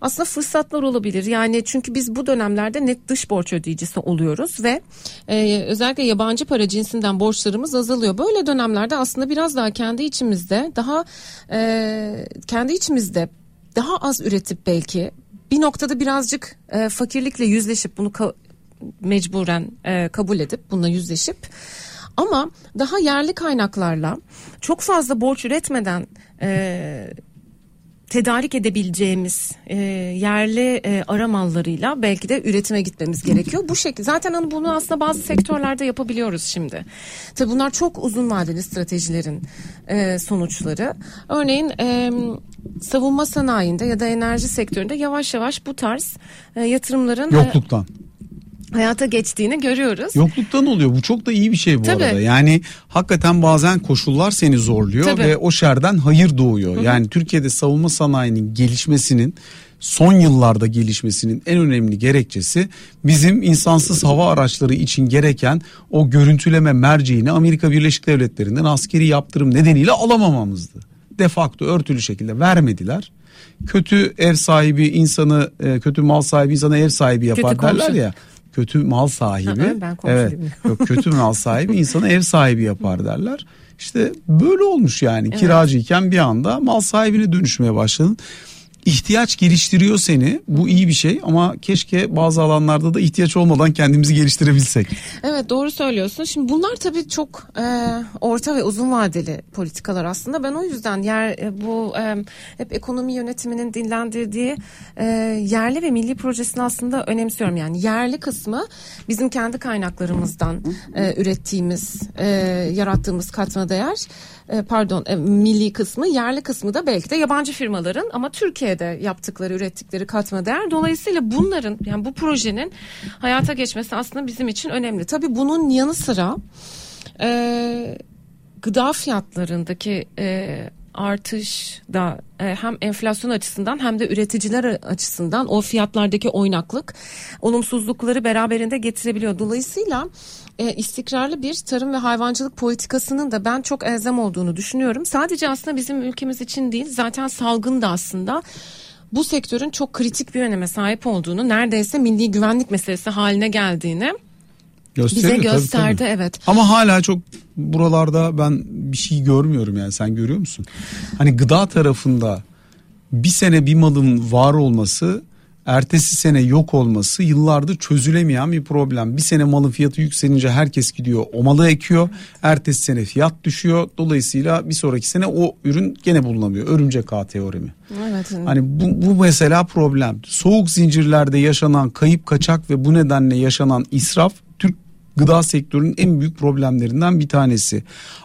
aslında fırsatlar olabilir. Yani çünkü biz bu dönemlerde net dış borç ödeyicisi oluyoruz ve e, özellikle yabancı para cinsinden borçlarımız azalıyor. Böyle dönemlerde aslında biraz daha kendi içimizde daha e, kendi içimizde daha az üretip belki bir noktada birazcık e, fakirlikle yüzleşip bunu ka- mecburen e, kabul edip bununla yüzleşip ama daha yerli kaynaklarla çok fazla borç üretmeden e, tedarik edebileceğimiz e, yerli e, ara mallarıyla belki de üretime gitmemiz gerekiyor. Bu şekilde zaten hani bunu aslında bazı sektörlerde yapabiliyoruz şimdi. Tabii bunlar çok uzun vadeli stratejilerin e, sonuçları. Örneğin e, savunma sanayinde ya da enerji sektöründe yavaş yavaş bu tarz e, yatırımların yokluktan e, hayata geçtiğini görüyoruz. Yokluktan oluyor. Bu çok da iyi bir şey bu Tabii. arada. Yani hakikaten bazen koşullar seni zorluyor Tabii. ve o şerden hayır doğuyor. Hı-hı. Yani Türkiye'de savunma sanayinin gelişmesinin, son yıllarda gelişmesinin en önemli gerekçesi bizim insansız hava araçları için gereken o görüntüleme merceğini Amerika Birleşik Devletleri'nden askeri yaptırım nedeniyle alamamamızdı. De facto örtülü şekilde vermediler. Kötü ev sahibi insanı, kötü mal sahibi insanı ev sahibi yapar derler ya. Kötü mal sahibi. Ha, ben evet. Yok, kötü mal sahibi insanı ev sahibi yapar derler. İşte böyle olmuş yani. Evet. Kiracıyken bir anda mal sahibine dönüşmeye başladın. İhtiyaç geliştiriyor seni. Bu iyi bir şey ama keşke bazı alanlarda da ihtiyaç olmadan kendimizi geliştirebilsek. Evet, doğru söylüyorsun. Şimdi bunlar tabii çok e, orta ve uzun vadeli politikalar aslında. Ben o yüzden yer e, bu e, hep ekonomi yönetiminin dinlendirdiği e, yerli ve milli projesini aslında önemsiyorum. Yani yerli kısmı bizim kendi kaynaklarımızdan e, ürettiğimiz, e, yarattığımız katma değer. E, pardon, e, milli kısmı, yerli kısmı da belki de yabancı firmaların ama Türkiye de yaptıkları, ürettikleri katma değer. Dolayısıyla bunların, yani bu projenin hayata geçmesi aslında bizim için önemli. Tabii bunun yanı sıra e, gıda fiyatlarındaki e, artış da hem enflasyon açısından hem de üreticiler açısından o fiyatlardaki oynaklık olumsuzlukları beraberinde getirebiliyor. Dolayısıyla e, istikrarlı bir tarım ve hayvancılık politikasının da ben çok elzem olduğunu düşünüyorum. Sadece aslında bizim ülkemiz için değil, zaten salgın da aslında bu sektörün çok kritik bir öneme sahip olduğunu, neredeyse milli güvenlik meselesi haline geldiğini gösterir, bize gösterdi. Tabii, tabii. Evet. Ama hala çok buralarda ben bir şey görmüyorum yani, sen görüyor musun? Hani gıda tarafında bir sene bir malın var olması, ertesi sene yok olması yıllardır çözülemeyen bir problem. Bir sene malın fiyatı yükselince herkes gidiyor o malı ekiyor. Ertesi sene fiyat düşüyor. Dolayısıyla bir sonraki sene o ürün gene bulunamıyor. Örümcek ağ teoremi. Evet. Hani bu, bu mesela problem. Soğuk zincirlerde yaşanan kayıp kaçak ve bu nedenle yaşanan israf Türk gıda sektörünün en büyük problemlerinden bir tanesi.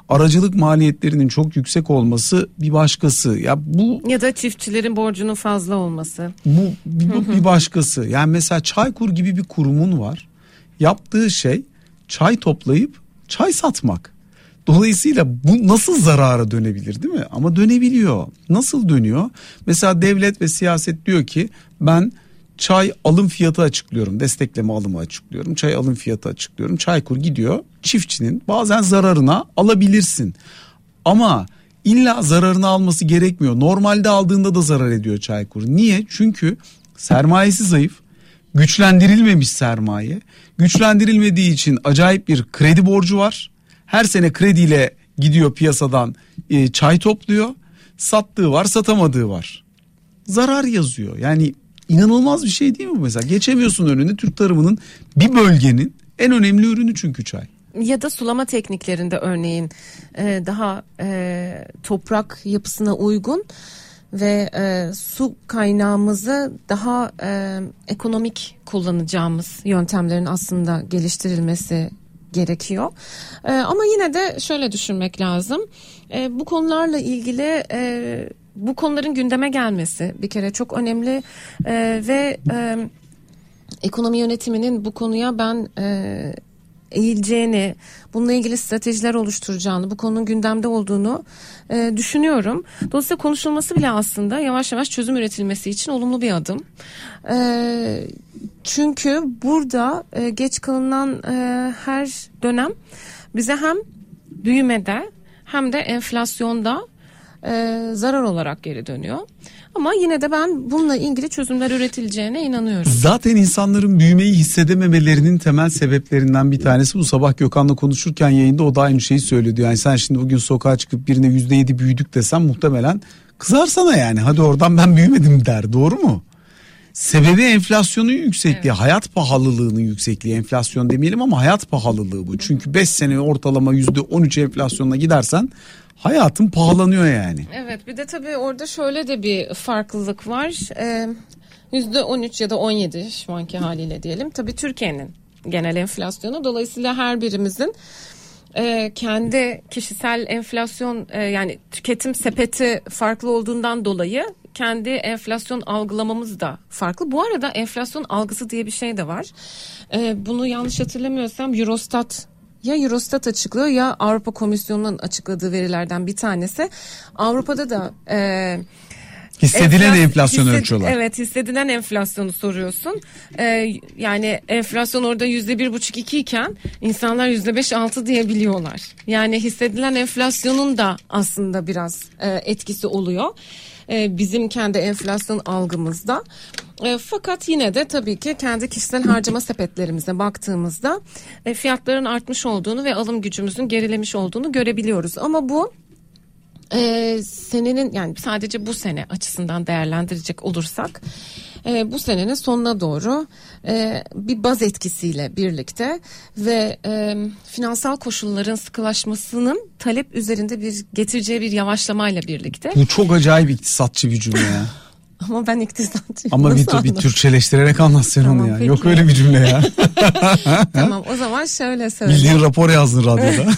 Aracılık maliyetlerinin çok yüksek olması bir başkası. Ya bu ya da çiftçilerin borcunun fazla olması. Bu, bu bir başkası. Yani mesela Çaykur gibi bir kurumun var. Yaptığı şey çay toplayıp çay satmak. Dolayısıyla bu nasıl zarara dönebilir, değil mi? Ama dönebiliyor. Nasıl dönüyor? Mesela devlet ve siyaset diyor ki ben çay alım fiyatı açıklıyorum, destekleme alımı açıklıyorum, çay alım fiyatı açıklıyorum. Çaykur gidiyor çiftçinin bazen zararına alabilirsin ama illa zararına alması gerekmiyor. Normalde aldığında da zarar ediyor Çaykur. Niye? Çünkü sermayesi zayıf, güçlendirilmemiş sermaye. Güçlendirilmediği için acayip bir kredi borcu var. Her sene krediyle gidiyor piyasadan e, çay topluyor. Sattığı var, satamadığı var. Zarar yazıyor yani. İnanılmaz bir şey değil mi bu mesela? Geçemiyorsun önünde. Türk tarımının bir bölgenin en önemli ürünü çünkü çay. Ya da sulama tekniklerinde örneğin daha toprak yapısına uygun ve su kaynağımızı daha ekonomik kullanacağımız yöntemlerin aslında geliştirilmesi gerekiyor. Ama yine de şöyle düşünmek lazım. Bu konularla ilgili bu konuların gündeme gelmesi bir kere çok önemli ee, ve e, ekonomi yönetiminin bu konuya ben e, eğileceğini, bununla ilgili stratejiler oluşturacağını, bu konunun gündemde olduğunu e, düşünüyorum. Dolayısıyla konuşulması bile aslında yavaş yavaş çözüm üretilmesi için olumlu bir adım. E, çünkü burada e, geç kalınan e, her dönem bize hem büyümede hem de enflasyonda Ee, zarar olarak geri dönüyor. Ama yine de ben bununla ilgili çözümler üretileceğine inanıyorum. Zaten insanların büyümeyi hissedememelerinin temel sebeplerinden bir tanesi. Bu sabah Gökhan'la konuşurken yayında o da aynı şeyi söylüyordu. Yani sen şimdi bugün sokağa çıkıp birine yüzde yedi büyüdük desem muhtemelen kızarsana yani. Hadi oradan ben büyümedim der. Doğru mu? Sebebi enflasyonun yüksekliği, evet. Hayat pahalılığının yüksekliği, enflasyon demeyelim ama hayat pahalılığı bu. Çünkü beş sene ortalama yüzde on üç enflasyonla gidersen hayatın pahalanıyor yani. Evet, bir de tabii orada şöyle de bir farklılık var. Ee, yüzde on üç ya da on yedi şu anki haliyle diyelim. Tabii Türkiye'nin genel enflasyonu. Dolayısıyla her birimizin e, kendi kişisel enflasyon e, yani tüketim sepeti farklı olduğundan dolayı kendi enflasyon algılamamız da farklı. Bu arada enflasyon algısı diye bir şey de var. E, bunu yanlış hatırlamıyorsam Eurostat ya Eurostat açıklıyor ya Avrupa Komisyonu'nun açıkladığı verilerden bir tanesi. Avrupa'da da e, hissedilen enflas- enflasyonu hisset- ölçüyorlar. Evet, hissedilen enflasyonu soruyorsun. E, yani enflasyon orada yüzde bir buçuk iki iken insanlar yüzde beş altı diyebiliyorlar. Yani hissedilen enflasyonun da aslında biraz e, etkisi oluyor bizim kendi enflasyon algımızda. E, fakat yine de tabii ki kendi kişisel harcama sepetlerimize baktığımızda e, fiyatların artmış olduğunu ve alım gücümüzün gerilemiş olduğunu görebiliyoruz. Ama bu e, senenin, yani sadece bu sene açısından değerlendirecek olursak e, bu senenin sonuna doğru e, bir baz etkisiyle birlikte ve e, finansal koşulların sıkılaşmasının talep üzerinde bir getireceği bir yavaşlamayla birlikte. Bu çok acayip iktisatçı bir cümle ya. Ama ben iktisatçıyım. Ama bir, bir Türkçeleştirerek anlat sen tamam, onu ya. Peki. Yok öyle bir cümle ya. Tamam, o zaman şöyle söyleyeyim. Bildiğin rapor yazdın radyoda.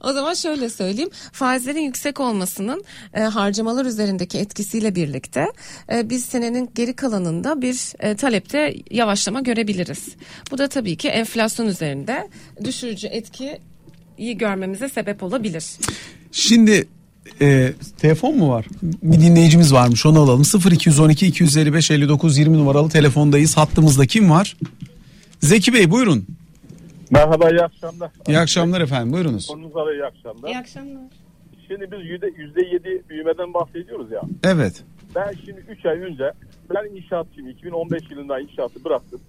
O zaman şöyle söyleyeyim. Faizlerin yüksek olmasının e, harcamalar üzerindeki etkisiyle birlikte e, biz senenin geri kalanında bir e, talepte yavaşlama görebiliriz. Bu da tabii ki enflasyon üzerinde düşürücü etkiyi görmemize sebep olabilir. Şimdi E, telefon mu var? Bir dinleyicimiz varmış, onu alalım. sıfır iki on iki iki yüz elli beş elli dokuz yirmi numaralı telefondayız. Hattımızda kim var? Zeki Bey, buyurun. Merhaba, iyi akşamlar. İyi akşamlar efendim, buyurunuz. Konunuzla iyi akşamlar. İyi akşamlar. Şimdi biz yüzde yedi büyümeden bahsediyoruz ya. Evet. Ben şimdi üç ay önce, ben inşaatçıyım, iki bin on beş yılında inşaatı bıraktım.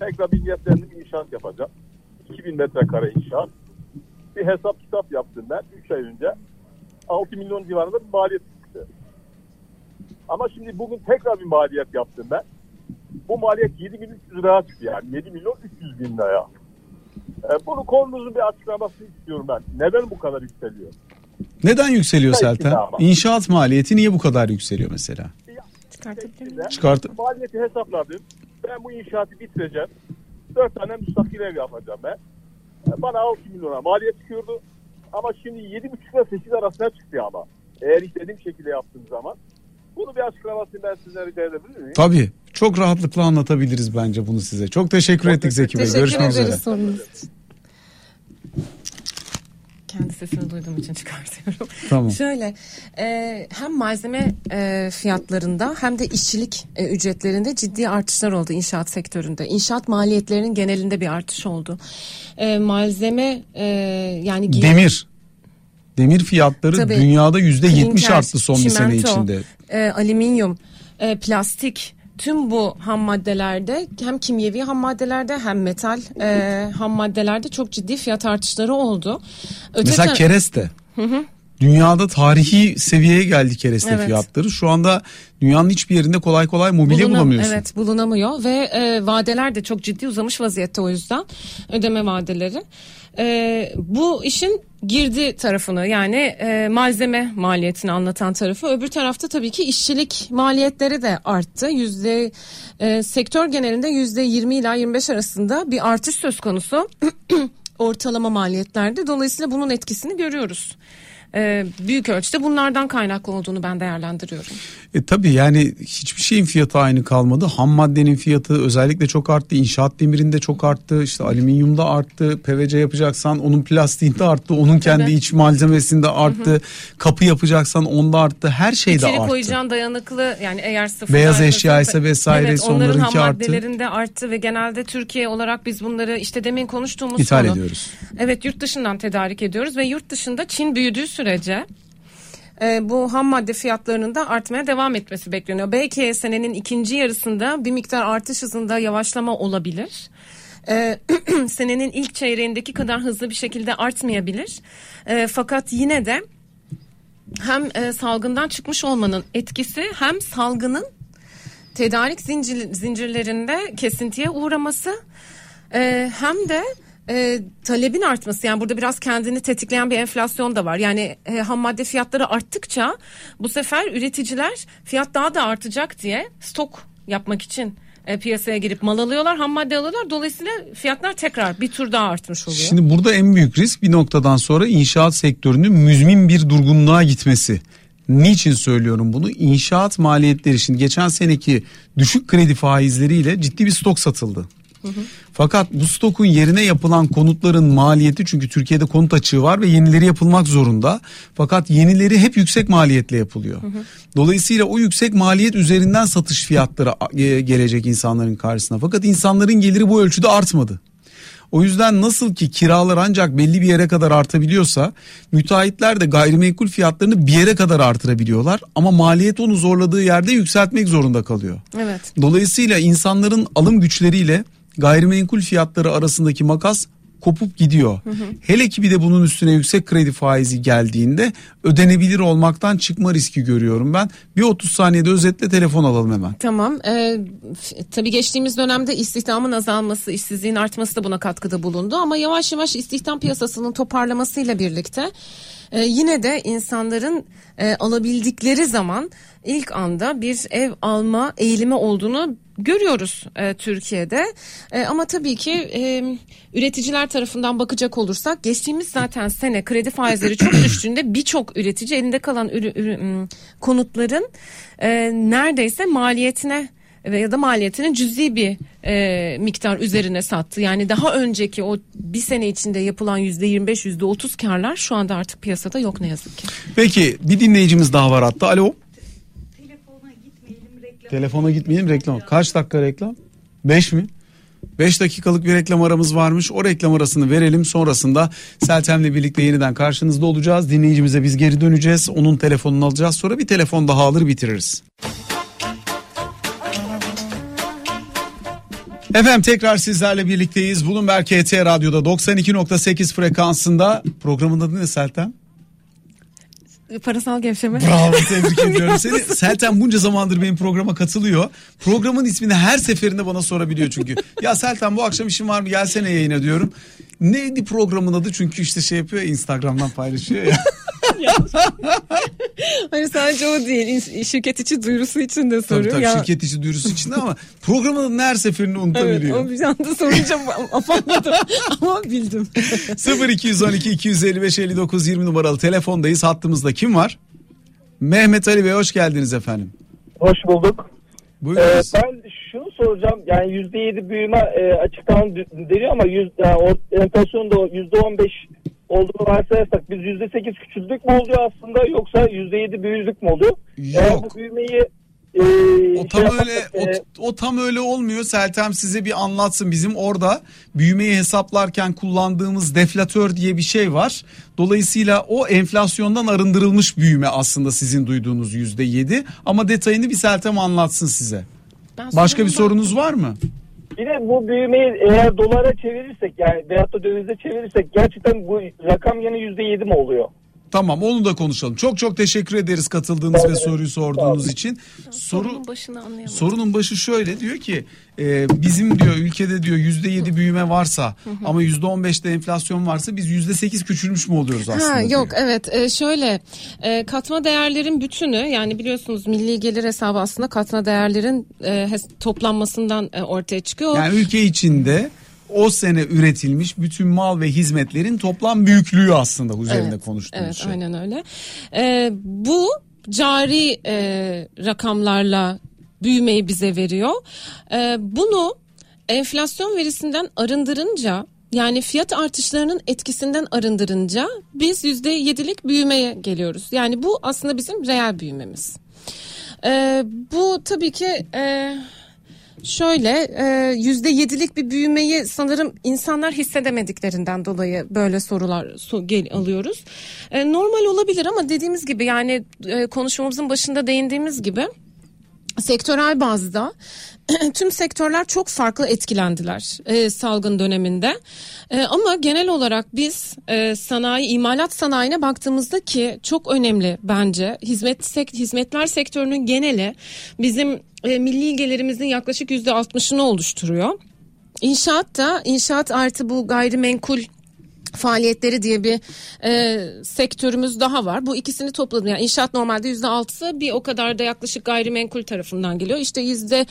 Tekrar bir niyetlendim, inşaat yapacağım. iki bin metrekare inşaat. Bir hesap kitap yaptım ben üç ay önce. altı milyon civarında bir maliyet çıktı. Ama şimdi bugün tekrar bir maliyet yaptım ben. Bu maliyet yedi bin üç yüz liraya çıktı yani. yedi milyon üç yüz bin liraya. E, bunu konumuzun bir açıklamasını istiyorum ben. Neden bu kadar yükseliyor? Neden yükseliyor Seltem? İnşaat maliyeti niye bu kadar yükseliyor mesela? Çıkartabilirim. Çıkart- maliyeti hesapladım. Ben bu inşaatı bitireceğim. dört tane müstakil ev yapacağım ben. Bana altı milyona maliyet çıkıyordu. Ama şimdi yedi buçuk ile sekiz arasına çıktı ama. Eğer istediğim şekilde yaptığım zaman. Bunu bir açıklamasını ben sizlere rica edebilir miyim? Tabii. Çok rahatlıkla anlatabiliriz bence bunu size. Çok teşekkür çok ettik Zeki Bey. Görüşmek üzere. Teşekkür ederiz. Kendi sesini duyduğum için çıkartıyorum. Tamam. Şöyle e, hem malzeme e, fiyatlarında hem de işçilik e, ücretlerinde ciddi artışlar oldu inşaat sektöründe. İnşaat maliyetlerinin genelinde bir artış oldu. E, malzeme e, yani... Giy- Demir. Demir fiyatları tabii, dünyada yüzde yetmiş arttı son bir sene içinde. E, alüminyum, e, plastik... Tüm bu ham maddelerde, hem kimyevi ham maddelerde hem metal e, ham maddelerde çok ciddi fiyat artışları oldu. Öte Mesela tar- kereste. Hı hı. Dünyada tarihi seviyeye geldi kereste evet. fiyatları. Şu anda dünyanın hiçbir yerinde kolay kolay mobilya Bulunam- bulamıyorsun. Evet, bulunamıyor ve e, vadeler de çok ciddi uzamış vaziyette, o yüzden ödeme vadeleri. E, bu işin girdi tarafını yani e, malzeme maliyetini anlatan tarafı. Öbür tarafta tabii ki işçilik maliyetleri de arttı. Yüzde e, sektör genelinde yüzde yirmi ila yirmi beş arasında bir artış söz konusu ortalama maliyetlerde. Dolayısıyla bunun etkisini görüyoruz. E, büyük ölçüde bunlardan kaynaklı olduğunu ben değerlendiriyorum. E, tabii yani hiçbir şeyin fiyatı aynı kalmadı. Ham maddenin fiyatı özellikle çok arttı. İnşaat demirinde çok arttı. İşte alüminyumda arttı. P V C yapacaksan onun plastiğinde arttı. Onun kendi evet. iç malzemesinde arttı. Hı hı. Kapı yapacaksan onda arttı. Her şeyde İçeri arttı. İçeri koyacağın dayanıklı yani eğer sıfır beyaz eşya ise vesaire evet, onların ham maddelerinde arttı. arttı ve genelde Türkiye olarak biz bunları işte demin konuştuğumuz İthal konu. ediyoruz. Evet, yurt dışından tedarik ediyoruz ve yurt dışında Çin büyüdüğü sürece e, bu ham madde fiyatlarının da artmaya devam etmesi bekleniyor. Belki senenin ikinci yarısında bir miktar artış hızında yavaşlama olabilir. E, senenin ilk çeyreğindeki kadar hızlı bir şekilde artmayabilir. E, fakat yine de hem e, salgından çıkmış olmanın etkisi hem salgının tedarik zincir, zincirlerinde kesintiye uğraması e, hem de E, talebin artması, yani burada biraz kendini tetikleyen bir enflasyon da var. Yani e, ham madde fiyatları arttıkça bu sefer üreticiler fiyat daha da artacak diye stok yapmak için e, piyasaya girip mal alıyorlar, ham madde alıyorlar. Dolayısıyla fiyatlar tekrar bir tur daha artmış oluyor. Şimdi burada en büyük risk bir noktadan sonra inşaat sektörünün müzmin bir durgunluğa gitmesi. Niçin söylüyorum bunu? İnşaat maliyetleri için geçen seneki düşük kredi faizleriyle ciddi bir stok satıldı. Hı hı. Fakat bu stokun yerine yapılan konutların maliyeti, çünkü Türkiye'de konut açığı var ve yenileri yapılmak zorunda. Fakat yenileri hep yüksek maliyetle yapılıyor. Hı hı. Dolayısıyla o yüksek maliyet üzerinden satış fiyatları gelecek insanların karşısına. Fakat insanların geliri bu ölçüde artmadı. O yüzden nasıl ki kiralar ancak belli bir yere kadar artabiliyorsa, müteahhitler de gayrimenkul fiyatlarını bir yere kadar artırabiliyorlar ama maliyet onu zorladığı yerde yükseltmek zorunda kalıyor. Evet. Dolayısıyla insanların alım güçleriyle gayrimenkul fiyatları arasındaki makas kopup gidiyor. Hı hı. Hele ki bir de bunun üstüne yüksek kredi faizi geldiğinde ödenebilir olmaktan çıkma riski görüyorum ben. Bir otuz saniyede özetle, telefon alalım hemen. Tamam. Ee, tabii geçtiğimiz dönemde istihdamın azalması, işsizliğin artması da buna katkıda bulundu. Ama yavaş yavaş istihdam piyasasının toparlamasıyla birlikte e, yine de insanların e, alabildikleri zaman ilk anda bir ev alma eğilimi olduğunu görüyoruz e, Türkiye'de. E, ama tabii ki e, üreticiler tarafından bakacak olursak, geçtiğimiz zaten sene kredi faizleri çok düştüğünde birçok üretici elinde kalan ürü, ürü, konutların e, neredeyse maliyetine ya da maliyetinin cüzi bir e, miktar üzerine sattı. Yani daha önceki o bir sene içinde yapılan yüzde yirmi beş yüzde otuz karlar şu anda artık piyasada yok ne yazık ki. Peki bir dinleyicimiz daha var hatta. Alo. Telefona gitmeyelim reklam. Telefona gitmeyelim reklam. Kaç dakika reklam? beş mi? beş dakikalık bir reklam aramız varmış. O reklam arasını verelim. Sonrasında Seltem'le birlikte yeniden karşınızda olacağız. Dinleyicimize biz geri döneceğiz. Onun telefonunu alacağız. Sonra bir telefon daha alır bitiririz. Efendim tekrar sizlerle birlikteyiz. Bloomberg H T Radyo'da doksan iki nokta sekiz frekansında. Programın adı ne Seltem? Parasal gevşeme. Bravo, tebrik ediyorum seni. Seltem bunca zamandır benim programa katılıyor. Programın ismini her seferinde bana sorabiliyor çünkü. Ya Seltem bu akşam işin var mı, gelsene yayına diyorum. Neydi programın adı, çünkü işte şey yapıyor, Instagram'dan paylaşıyor ya. Hani sadece o değil, şirket içi duyurusu için de soruyor. Tabii, tabii ya. Şirket içi duyurusu için de ama programın her seferini unutabiliyor. Evet, o bir anda sorunca afamadım ama bildim. sıfır iki on iki iki yüz elli beş elli dokuz yirmi numaralı telefondayız. Hattımızda kim var? Mehmet Ali Bey, hoş geldiniz efendim. Hoş bulduk. Ee, ben şunu soracağım, yani yüzde yedi büyüme e, açıktan deniyor ama yüz, yani enflasyonun da yüzde on beş olduğunu varsayarsak biz yüzde sekiz küçüldük mü oluyor aslında, yoksa yüzde yedi büyüdük mü oluyor? Yok. Eğer bu büyümeyi e, o tam şey öyle yaparsak, e, o, o tam öyle olmuyor. Seltem size bir anlatsın. Bizim orada büyümeyi hesaplarken kullandığımız deflatör diye bir şey var. Dolayısıyla o enflasyondan arındırılmış büyüme aslında sizin duyduğunuz yüzde yedi, ama detayını bir Seltem anlatsın size. Başka bir sorunuz var mı? Bir de bu büyümeyi eğer dolara çevirirsek, yani veyahut da dövize çevirirsek, gerçekten bu rakam yani yüzde yedi mi oluyor? Tamam, onu da konuşalım. Çok çok teşekkür ederiz katıldığınız evet. ve soruyu sorduğunuz evet. için. Soru, sorunun başını anlayamadım. Sorunun başı şöyle diyor ki e, bizim diyor ülkede diyor yüzde yedi büyüme varsa ama yüzde on beşte enflasyon varsa biz yüzde sekiz küçülmüş mü oluyoruz aslında? Ha, yok diyor. Evet e, şöyle e, katma değerlerin bütünü, yani biliyorsunuz milli gelir hesabı aslında katma değerlerin e, toplanmasından e, ortaya çıkıyor. Yani ülke içinde o sene üretilmiş bütün mal ve hizmetlerin toplam büyüklüğü aslında üzerinde evet, konuştuğumuz evet, şey. Evet, aynen öyle. Ee, bu cari e, rakamlarla büyümeyi bize veriyor. Ee, bunu enflasyon verisinden arındırınca, yani fiyat artışlarının etkisinden arındırınca biz yüzde yedilik büyümeye geliyoruz. Yani bu aslında bizim reel büyümemiz. Ee, bu tabii ki... E, Şöyle yüzde yedilik bir büyümeyi sanırım insanlar hissedemediklerinden dolayı böyle sorular alıyoruz. Normal olabilir ama dediğimiz gibi, yani konuşmamızın başında değindiğimiz gibi sektörel bazda tüm sektörler çok farklı etkilendiler e, salgın döneminde. E, ama genel olarak biz e, sanayi, imalat sanayine baktığımızda ki çok önemli bence. Hizmet sekt, hizmetler sektörünün geneli bizim e, milli gelirimizin yaklaşık yüzde altmışını oluşturuyor. İnşaat da, inşaat artı bu gayrimenkul faaliyetleri diye bir e, sektörümüz daha var. Bu ikisini topladım. Yani inşaat normalde yüzde altısı, bir o kadar da yaklaşık gayrimenkul tarafından geliyor. İşte yüzde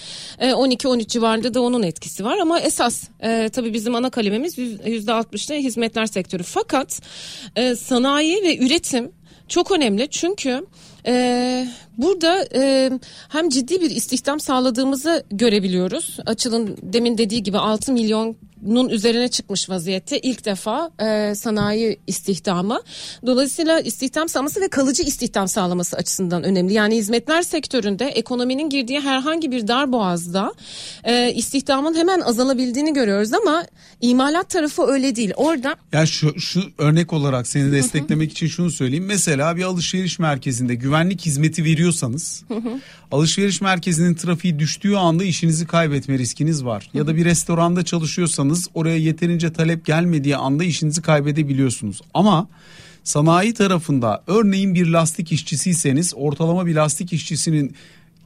on iki on üç civarında da onun etkisi var. Ama esas e, tabii bizim ana kalemimiz yüzde altmışta hizmetler sektörü. Fakat e, sanayi ve üretim çok önemli çünkü Ee, burada e, hem ciddi bir istihdam sağladığımızı görebiliyoruz. Açıl'ın demin dediği gibi altı milyonun üzerine çıkmış vaziyette ilk defa e, sanayi istihdamı. Dolayısıyla istihdam sağlaması ve kalıcı istihdam sağlaması açısından önemli. Yani hizmetler sektöründe ekonominin girdiği herhangi bir darboğazda e, istihdamın hemen azalabildiğini görüyoruz ama imalat tarafı öyle değil. Orada ya şu, şu örnek olarak seni desteklemek Hı-hı. için şunu söyleyeyim. Mesela bir alışveriş merkezinde güvenlik Güvenlik hizmeti veriyorsanız hı hı. alışveriş merkezinin trafiği düştüğü anda işinizi kaybetme riskiniz var. Hı hı. Ya da bir restoranda çalışıyorsanız oraya yeterince talep gelmediği anda işinizi kaybedebiliyorsunuz. Ama sanayi tarafında örneğin bir lastik işçisiyseniz ortalama bir lastik işçisinin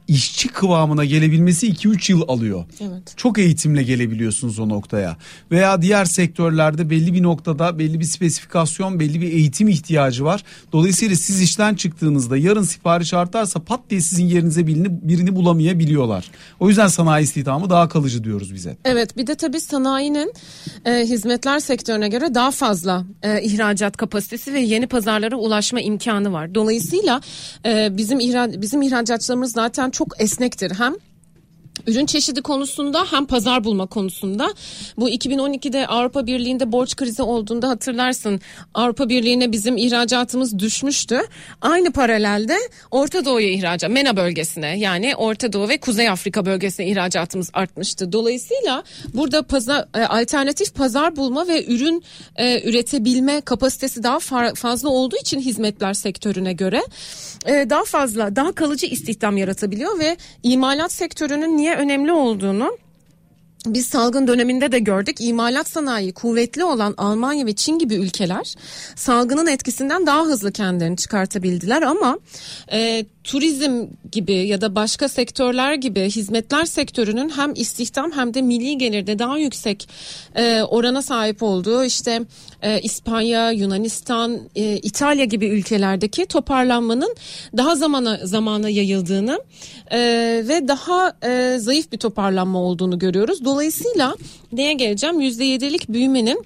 işçi kıvamına gelebilmesi iki üç yıl alıyor. Evet. Çok eğitimle gelebiliyorsunuz o noktaya. Veya diğer sektörlerde belli bir noktada belli bir spesifikasyon, belli bir eğitim ihtiyacı var. Dolayısıyla siz işten çıktığınızda yarın sipariş artarsa pat diye sizin yerinize birini, birini bulamayabiliyorlar. O yüzden sanayi istihdamı daha kalıcı diyoruz bize. Evet, bir de tabii sanayinin e, hizmetler sektörüne göre daha fazla e, ihracat kapasitesi ve yeni pazarlara ulaşma imkanı var. Dolayısıyla e, bizim ihra, bizim ihracatçılarımız zaten çok esnektir. Hem Ürün çeşidi konusunda hem pazar bulma konusunda bu iki bin on ikide Avrupa Birliği'nde borç krizi olduğunda hatırlarsın Avrupa Birliği'ne bizim ihracatımız düşmüştü. Aynı paralelde Orta Doğu'ya ihracat, MENA bölgesine yani Orta Doğu ve Kuzey Afrika bölgesine ihracatımız artmıştı. Dolayısıyla burada pazar, alternatif pazar bulma ve ürün e, üretebilme kapasitesi daha fa- fazla olduğu için hizmetler sektörüne göre e, daha fazla daha kalıcı istihdam yaratabiliyor ve imalat sektörünün niye önemli olduğunu biz salgın döneminde de gördük. İmalat sanayi kuvvetli olan Almanya ve Çin gibi ülkeler salgının etkisinden daha hızlı kendilerini çıkartabildiler ama e, turizm gibi ya da başka sektörler gibi hizmetler sektörünün hem istihdam hem de milli gelirde daha yüksek e, orana sahip olduğu işte e, İspanya, Yunanistan, e, İtalya gibi ülkelerdeki toparlanmanın daha zamana zamana yayıldığını e, ve daha e, zayıf bir toparlanma olduğunu görüyoruz. Dolayısıyla neye geleceğim? yüzde yedilik büyümenin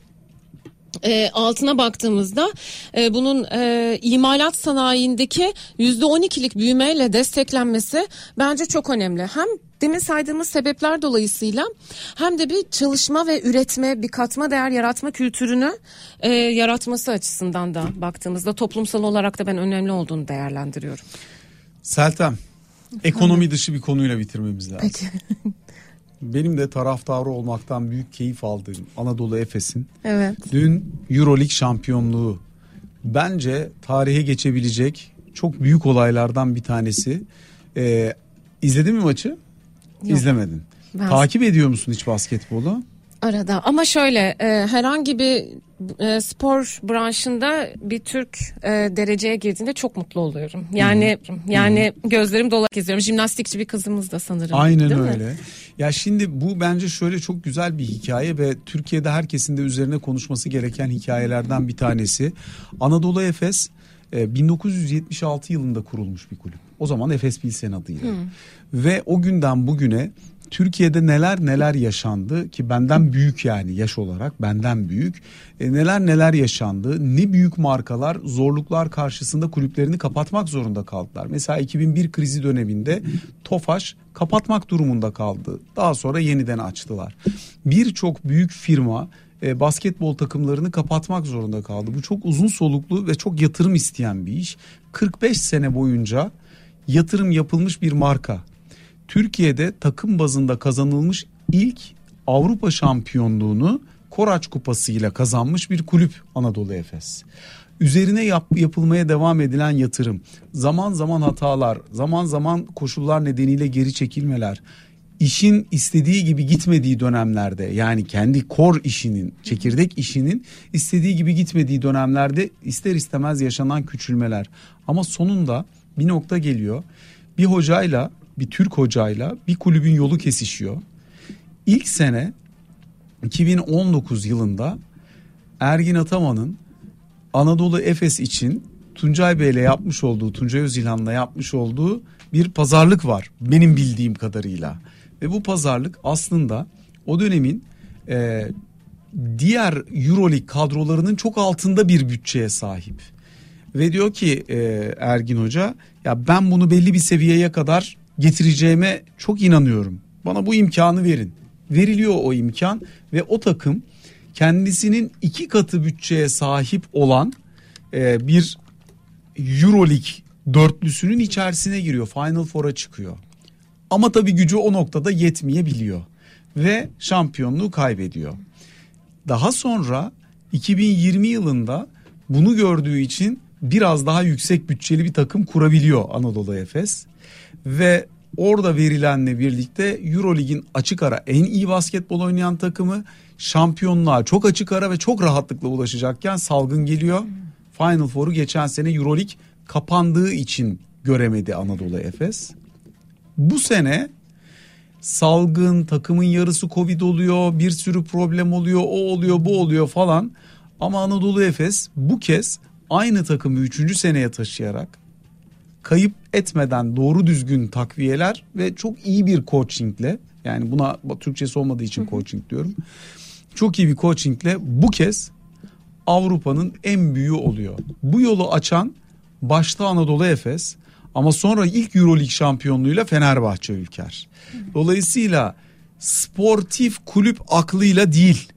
E, altına baktığımızda e, bunun e, imalat sanayindeki yüzde on ikilik büyümeyle desteklenmesi bence çok önemli. Hem demin saydığımız sebepler dolayısıyla hem de bir çalışma ve üretme, bir katma değer yaratma kültürünü e, yaratması açısından da baktığımızda toplumsal olarak da ben önemli olduğunu değerlendiriyorum. Seltem, ekonomi dışı bir konuyla bitirmemiz lazım. Peki. Benim de taraftarı olmaktan büyük keyif aldığım Anadolu Efes'in evet. Dün EuroLeague şampiyonluğu bence tarihe geçebilecek çok büyük olaylardan bir tanesi. Ee, izledin mi maçı? Yok. İzlemedin. Ben... Takip ediyor musun hiç basketbolu? Arada ama şöyle e, herhangi bir e, spor branşında bir Türk e, dereceye girdiğinde çok mutlu oluyorum. Yani hmm. yani hmm. gözlerim dolak izliyorum. Jimnastikçi bir kızımız da sanırım. Aynen öyle. Mi? Ya şimdi bu bence şöyle çok güzel bir hikaye ve Türkiye'de herkesin de üzerine konuşması gereken hikayelerden bir tanesi. Anadolu Efes e, bin dokuz yüz yetmiş altı yılında kurulmuş bir kulüp. O zaman Efes Pilsen adıyla. Hmm. Ve o günden bugüne Türkiye'de neler neler yaşandı ki benden büyük yani yaş olarak benden büyük e, neler neler yaşandı, ne büyük markalar zorluklar karşısında kulüplerini kapatmak zorunda kaldılar. Mesela iki bin bir krizi döneminde Tofaş kapatmak durumunda kaldı, daha sonra yeniden açtılar. Birçok büyük firma e, basketbol takımlarını kapatmak zorunda kaldı. Bu çok uzun soluklu ve çok yatırım isteyen bir iş. kırk beş sene boyunca yatırım yapılmış bir marka. Türkiye'de takım bazında kazanılmış ilk Avrupa şampiyonluğunu Koraç Kupası ile kazanmış bir kulüp Anadolu Efes. Üzerine yap, yapılmaya devam edilen yatırım, zaman zaman hatalar, zaman zaman koşullar nedeniyle geri çekilmeler, işin istediği gibi gitmediği dönemlerde yani kendi core işinin, çekirdek işinin istediği gibi gitmediği dönemlerde ister istemez yaşanan küçülmeler. Ama sonunda bir nokta geliyor, bir hocayla, bir Türk hocayla bir kulübün yolu kesişiyor. İlk sene iki bin on dokuz yılında Ergin Ataman'ın Anadolu Efes için Tuncay Bey'le yapmış olduğu, Tuncay Özilhan'la yapmış olduğu bir pazarlık var benim bildiğim kadarıyla. Ve bu pazarlık aslında o dönemin e, diğer EuroLeague kadrolarının çok altında bir bütçeye sahip. Ve diyor ki e, Ergin Hoca, ya ben bunu belli bir seviyeye kadar getireceğime çok inanıyorum. Bana bu imkanı verin. Veriliyor o imkan ve o takım kendisinin iki katı bütçeye sahip olan e, bir EuroLeague dörtlüsünün içerisine giriyor. Final Four'a çıkıyor. Ama tabii gücü o noktada yetmeyebiliyor. Ve şampiyonluğu kaybediyor. Daha sonra iki bin yirmi yılında bunu gördüğü için biraz daha yüksek bütçeli bir takım kurabiliyor Anadolu Efes. Ve orada verilenle birlikte EuroLeague'in açık ara en iyi basketbol oynayan takımı şampiyonluğa çok açık ara ve çok rahatlıkla ulaşacakken salgın geliyor. Final Four'u geçen sene EuroLeague kapandığı için göremedi Anadolu Efes. Bu sene salgın, takımın yarısı Covid oluyor, bir sürü problem oluyor, o oluyor, bu oluyor falan. Ama Anadolu Efes bu kez aynı takımı üçüncü seneye taşıyarak kayıp etmeden doğru düzgün takviyeler ve çok iyi bir coachingle, yani buna Türkçesi olmadığı için coaching diyorum. Çok iyi bir coachingle bu kez Avrupa'nın en büyüğü oluyor. Bu yolu açan başta Anadolu Efes Ama sonra ilk Euroleague şampiyonluğuyla Fenerbahçe Ülker. Dolayısıyla sportif kulüp aklıyla değil,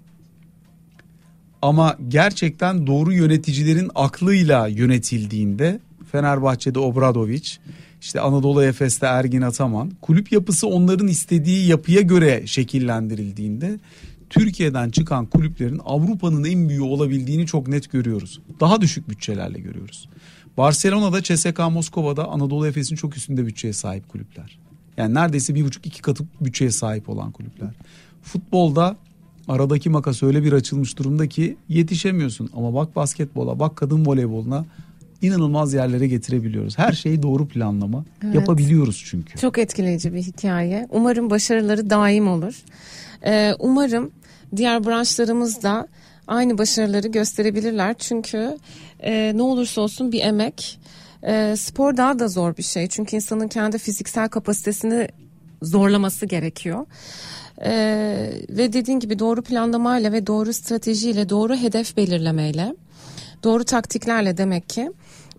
ama gerçekten doğru yöneticilerin aklıyla yönetildiğinde Fenerbahçe'de Obradovic, işte Anadolu Efes'te Ergin Ataman, kulüp yapısı onların istediği yapıya göre şekillendirildiğinde Türkiye'den çıkan kulüplerin Avrupa'nın en büyüğü olabildiğini çok net görüyoruz. Daha düşük bütçelerle görüyoruz. Barcelona'da, C S K A Moskova'da Anadolu Efes'in çok üstünde bütçeye sahip kulüpler. Yani neredeyse bir buçuk iki katı bütçeye sahip olan kulüpler. Futbolda aradaki makas öyle bir açılmış durumda ki yetişemiyorsun. Ama bak basketbola, bak kadın voleyboluna, inanılmaz yerlere getirebiliyoruz. Her şeyi doğru planlama, evet, yapabiliyoruz çünkü. Çok etkileyici bir hikaye. Umarım başarıları daim olur. Ee, umarım diğer branşlarımız da aynı başarıları gösterebilirler. Çünkü e, ne olursa olsun bir emek. E, spor daha da zor bir şey. Çünkü insanın kendi fiziksel kapasitesini zorlaması gerekiyor. E, ve dediğin gibi doğru planlamayla ve doğru stratejiyle, doğru hedef belirlemeyle, doğru taktiklerle demek ki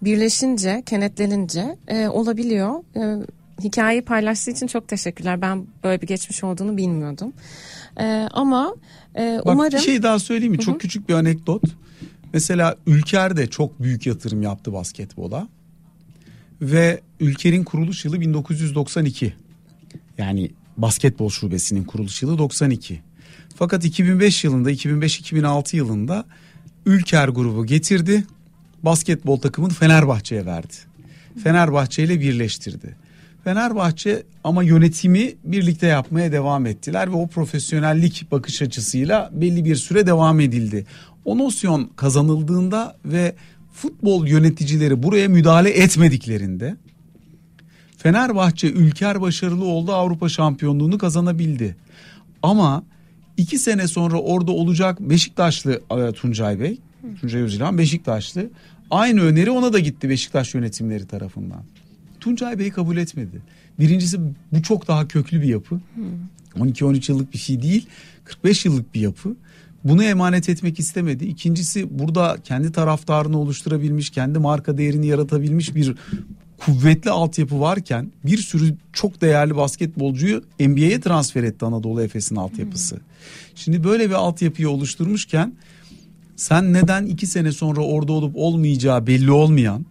birleşince, kenetlenince e, olabiliyor. E, hikayeyi paylaştığı için çok teşekkürler. Ben böyle bir geçmiş olduğunu bilmiyordum. E, ama e, umarım... Bak, bir şey daha söyleyeyim mi? Hı-hı. Çok küçük bir anekdot. Mesela Ülker de çok büyük yatırım yaptı basketbola. Ve Ülker'in kuruluş yılı bin dokuz yüz doksan iki. Yani basketbol şubesinin kuruluş yılı doksan iki. Fakat iki bin beş yılında, iki bin beş iki bin altı yılında Ülker grubu getirdi, basketbol takımını Fenerbahçe'ye verdi. Fenerbahçe ile birleştirdi. Fenerbahçe ama yönetimi birlikte yapmaya devam ettiler ve o profesyonellik bakış açısıyla belli bir süre devam edildi. O nosyon kazanıldığında ve futbol yöneticileri buraya müdahale etmediklerinde Fenerbahçe Ülker başarılı oldu, Avrupa şampiyonluğunu kazanabildi. Ama İki sene sonra orada olacak Beşiktaşlı Tuncay Bey, Tuncay Özilhan Beşiktaşlı. Aynı öneri ona da gitti Beşiktaş yönetimleri tarafından. Tuncay Bey kabul etmedi. Birincisi, bu çok daha köklü bir yapı. on iki on üç yıllık bir şey değil, kırk beş yıllık bir yapı. Bunu emanet etmek istemedi. İkincisi, burada kendi taraftarını oluşturabilmiş, kendi marka değerini yaratabilmiş bir kuvvetli altyapı varken bir sürü çok değerli basketbolcuyu N B A'ye transfer etti Anadolu Efes'in altyapısı. Hmm. Şimdi böyle bir altyapıyı oluşturmuşken sen neden iki sene sonra orada olup olmayacağı belli olmayan,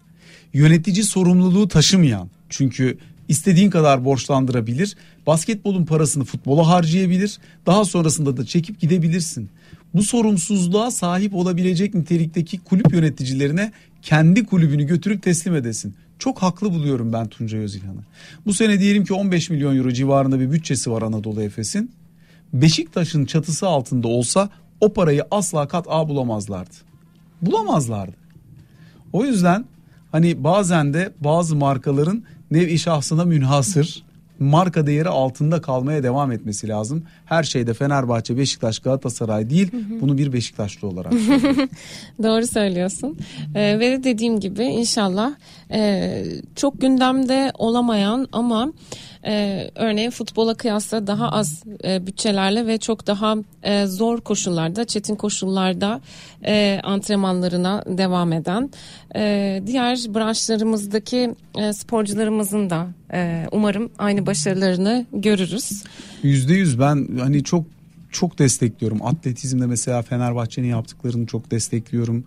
yönetici sorumluluğu taşımayan, çünkü istediğin kadar borçlandırabilir, basketbolun parasını futbola harcayabilir, daha sonrasında da çekip gidebilirsin. Bu sorumsuzluğa sahip olabilecek nitelikteki kulüp yöneticilerine kendi kulübünü götürüp teslim edesin. Çok haklı buluyorum ben Tuncay Özilhan'ı. Bu sene diyelim ki on beş milyon euro civarında bir bütçesi var Anadolu Efes'in. Beşiktaş'ın çatısı altında olsa o parayı asla kat'a bulamazlardı. Bulamazlardı. O yüzden hani bazen de bazı markaların nevi şahsına münhasır, marka değeri altında kalmaya devam etmesi lazım. Her şeyde Fenerbahçe, Beşiktaş, Galatasaray değil, hı hı, bunu bir Beşiktaşlı olarak söylüyorum. Doğru söylüyorsun. Ee, ve dediğim gibi inşallah e, çok gündemde olamayan ama e, örneğin futbola kıyasla daha az e, bütçelerle ve çok daha e, zor koşullarda, çetin koşullarda e, antrenmanlarına devam eden e, diğer branşlarımızdaki e, sporcularımızın da e, umarım aynı başarılarını görürüz. yüzde yüz ben hani çok çok destekliyorum. Atletizmde mesela Fenerbahçe'nin yaptıklarını çok destekliyorum.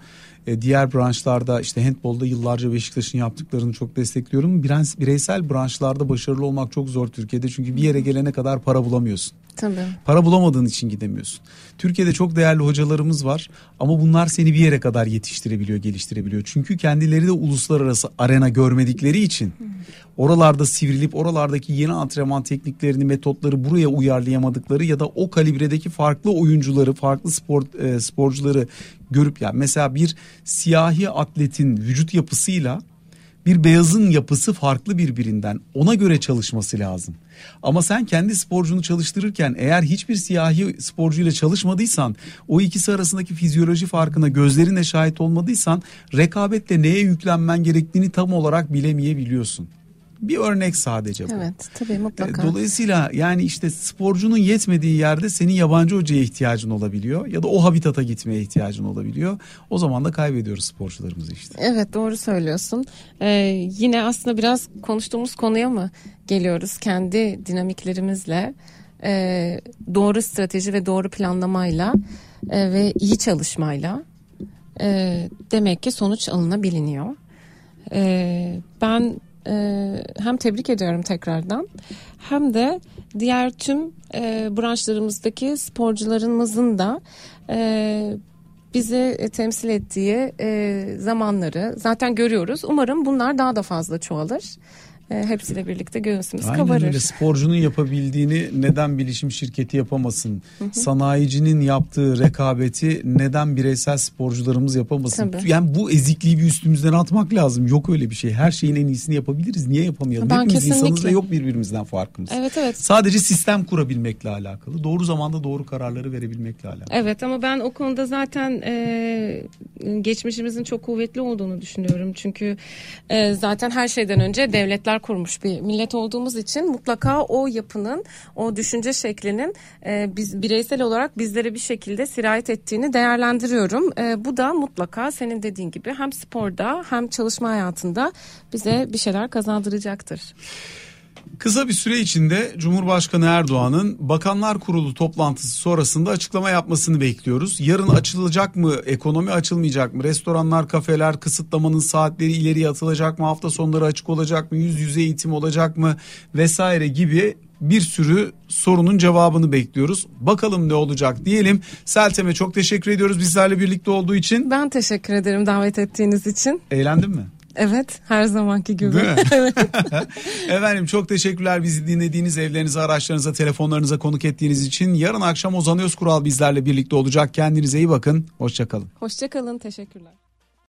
E, diğer branşlarda işte handbolda yıllarca Beşiktaş'ın yaptıklarını çok destekliyorum. Bireysel branşlarda başarılı olmak çok zor Türkiye'de. Çünkü bir yere gelene kadar para bulamıyorsun. Tabii. Para bulamadığın için gidemiyorsun. Türkiye'de çok değerli hocalarımız var ama bunlar seni bir yere kadar yetiştirebiliyor, geliştirebiliyor. Çünkü kendileri de uluslararası arena görmedikleri için oralarda sivrilip oralardaki yeni antrenman tekniklerini, metotları buraya uyarlayamadıkları ya da o kalibredeki farklı oyuncuları, farklı spor e, sporcuları görüp, yani mesela bir siyahi atletin vücut yapısıyla bir beyazın yapısı farklı birbirinden, ona göre çalışması lazım. Ama sen kendi sporcunu çalıştırırken eğer hiçbir siyahi sporcuyla çalışmadıysan, o ikisi arasındaki fizyoloji farkına gözlerinle şahit olmadıysan rekabette neye yüklenmen gerektiğini tam olarak bilemeyebiliyorsun. bir örnek sadece bu. Evet, tabii, mutlaka. Dolayısıyla yani işte sporcunun yetmediği yerde senin yabancı hocaya ihtiyacın olabiliyor ya da o habitata gitmeye ihtiyacın olabiliyor. O zaman da kaybediyoruz sporcularımızı işte. Evet, doğru söylüyorsun. Ee, yine aslında biraz konuştuğumuz konuya mı geliyoruz? Kendi dinamiklerimizle e, doğru strateji ve doğru planlamayla e, ve iyi çalışmayla e, demek ki sonuç alınabiliyor. E, ben Ee, hem tebrik ediyorum tekrardan, hem de diğer tüm e, branşlarımızdaki sporcularımızın da e, bizi temsil ettiği e, zamanları zaten görüyoruz. Umarım bunlar daha da fazla çoğalır. E, hepsiyle birlikte göğsümüz aynen kabarır. Aynen öyle. Sporcunun yapabildiğini neden bilişim şirketi yapamasın? Hı hı. Sanayicinin yaptığı rekabeti neden bireysel sporcularımız yapamasın? Tabii. Yani bu ezikliği bir üstümüzden atmak lazım. Yok öyle bir şey. Her şeyin en iyisini yapabiliriz. Niye yapamayalım? Ben hepimiz kesinlikle insanız ve yok birbirimizden farkımız. Evet, evet. Sadece sistem kurabilmekle alakalı. Doğru zamanda doğru kararları verebilmekle alakalı. Evet, ama ben o konuda zaten e, geçmişimizin çok kuvvetli olduğunu düşünüyorum. Çünkü e, zaten her şeyden önce devletler kurmuş bir millet olduğumuz için mutlaka o yapının, o düşünce şeklinin e, biz bireysel olarak bizlere bir şekilde sirayet ettiğini değerlendiriyorum. E, bu da mutlaka senin dediğin gibi hem sporda hem çalışma hayatında bize bir şeyler kazandıracaktır. Kısa bir süre içinde Cumhurbaşkanı Erdoğan'ın Bakanlar Kurulu toplantısı sonrasında açıklama yapmasını bekliyoruz. Yarın açılacak mı, ekonomi açılmayacak mı, restoranlar, kafeler, kısıtlamanın saatleri ileriye atılacak mı, hafta sonları açık olacak mı, yüz yüze eğitim olacak mı vesaire gibi bir sürü sorunun cevabını bekliyoruz. Bakalım ne olacak diyelim. Seltem'e çok teşekkür ediyoruz bizlerle birlikte olduğu için. Ben teşekkür ederim davet ettiğiniz için. Eğlendin mi? Evet, her zamanki gibi. Efendim, çok teşekkürler bizi dinlediğiniz, evlerinize, araçlarınıza, telefonlarınıza konuk ettiğiniz için. Yarın akşam Ozan Özkural bizlerle birlikte olacak. Kendinize iyi bakın. Hoşça kalın. Hoşça kalın. Teşekkürler.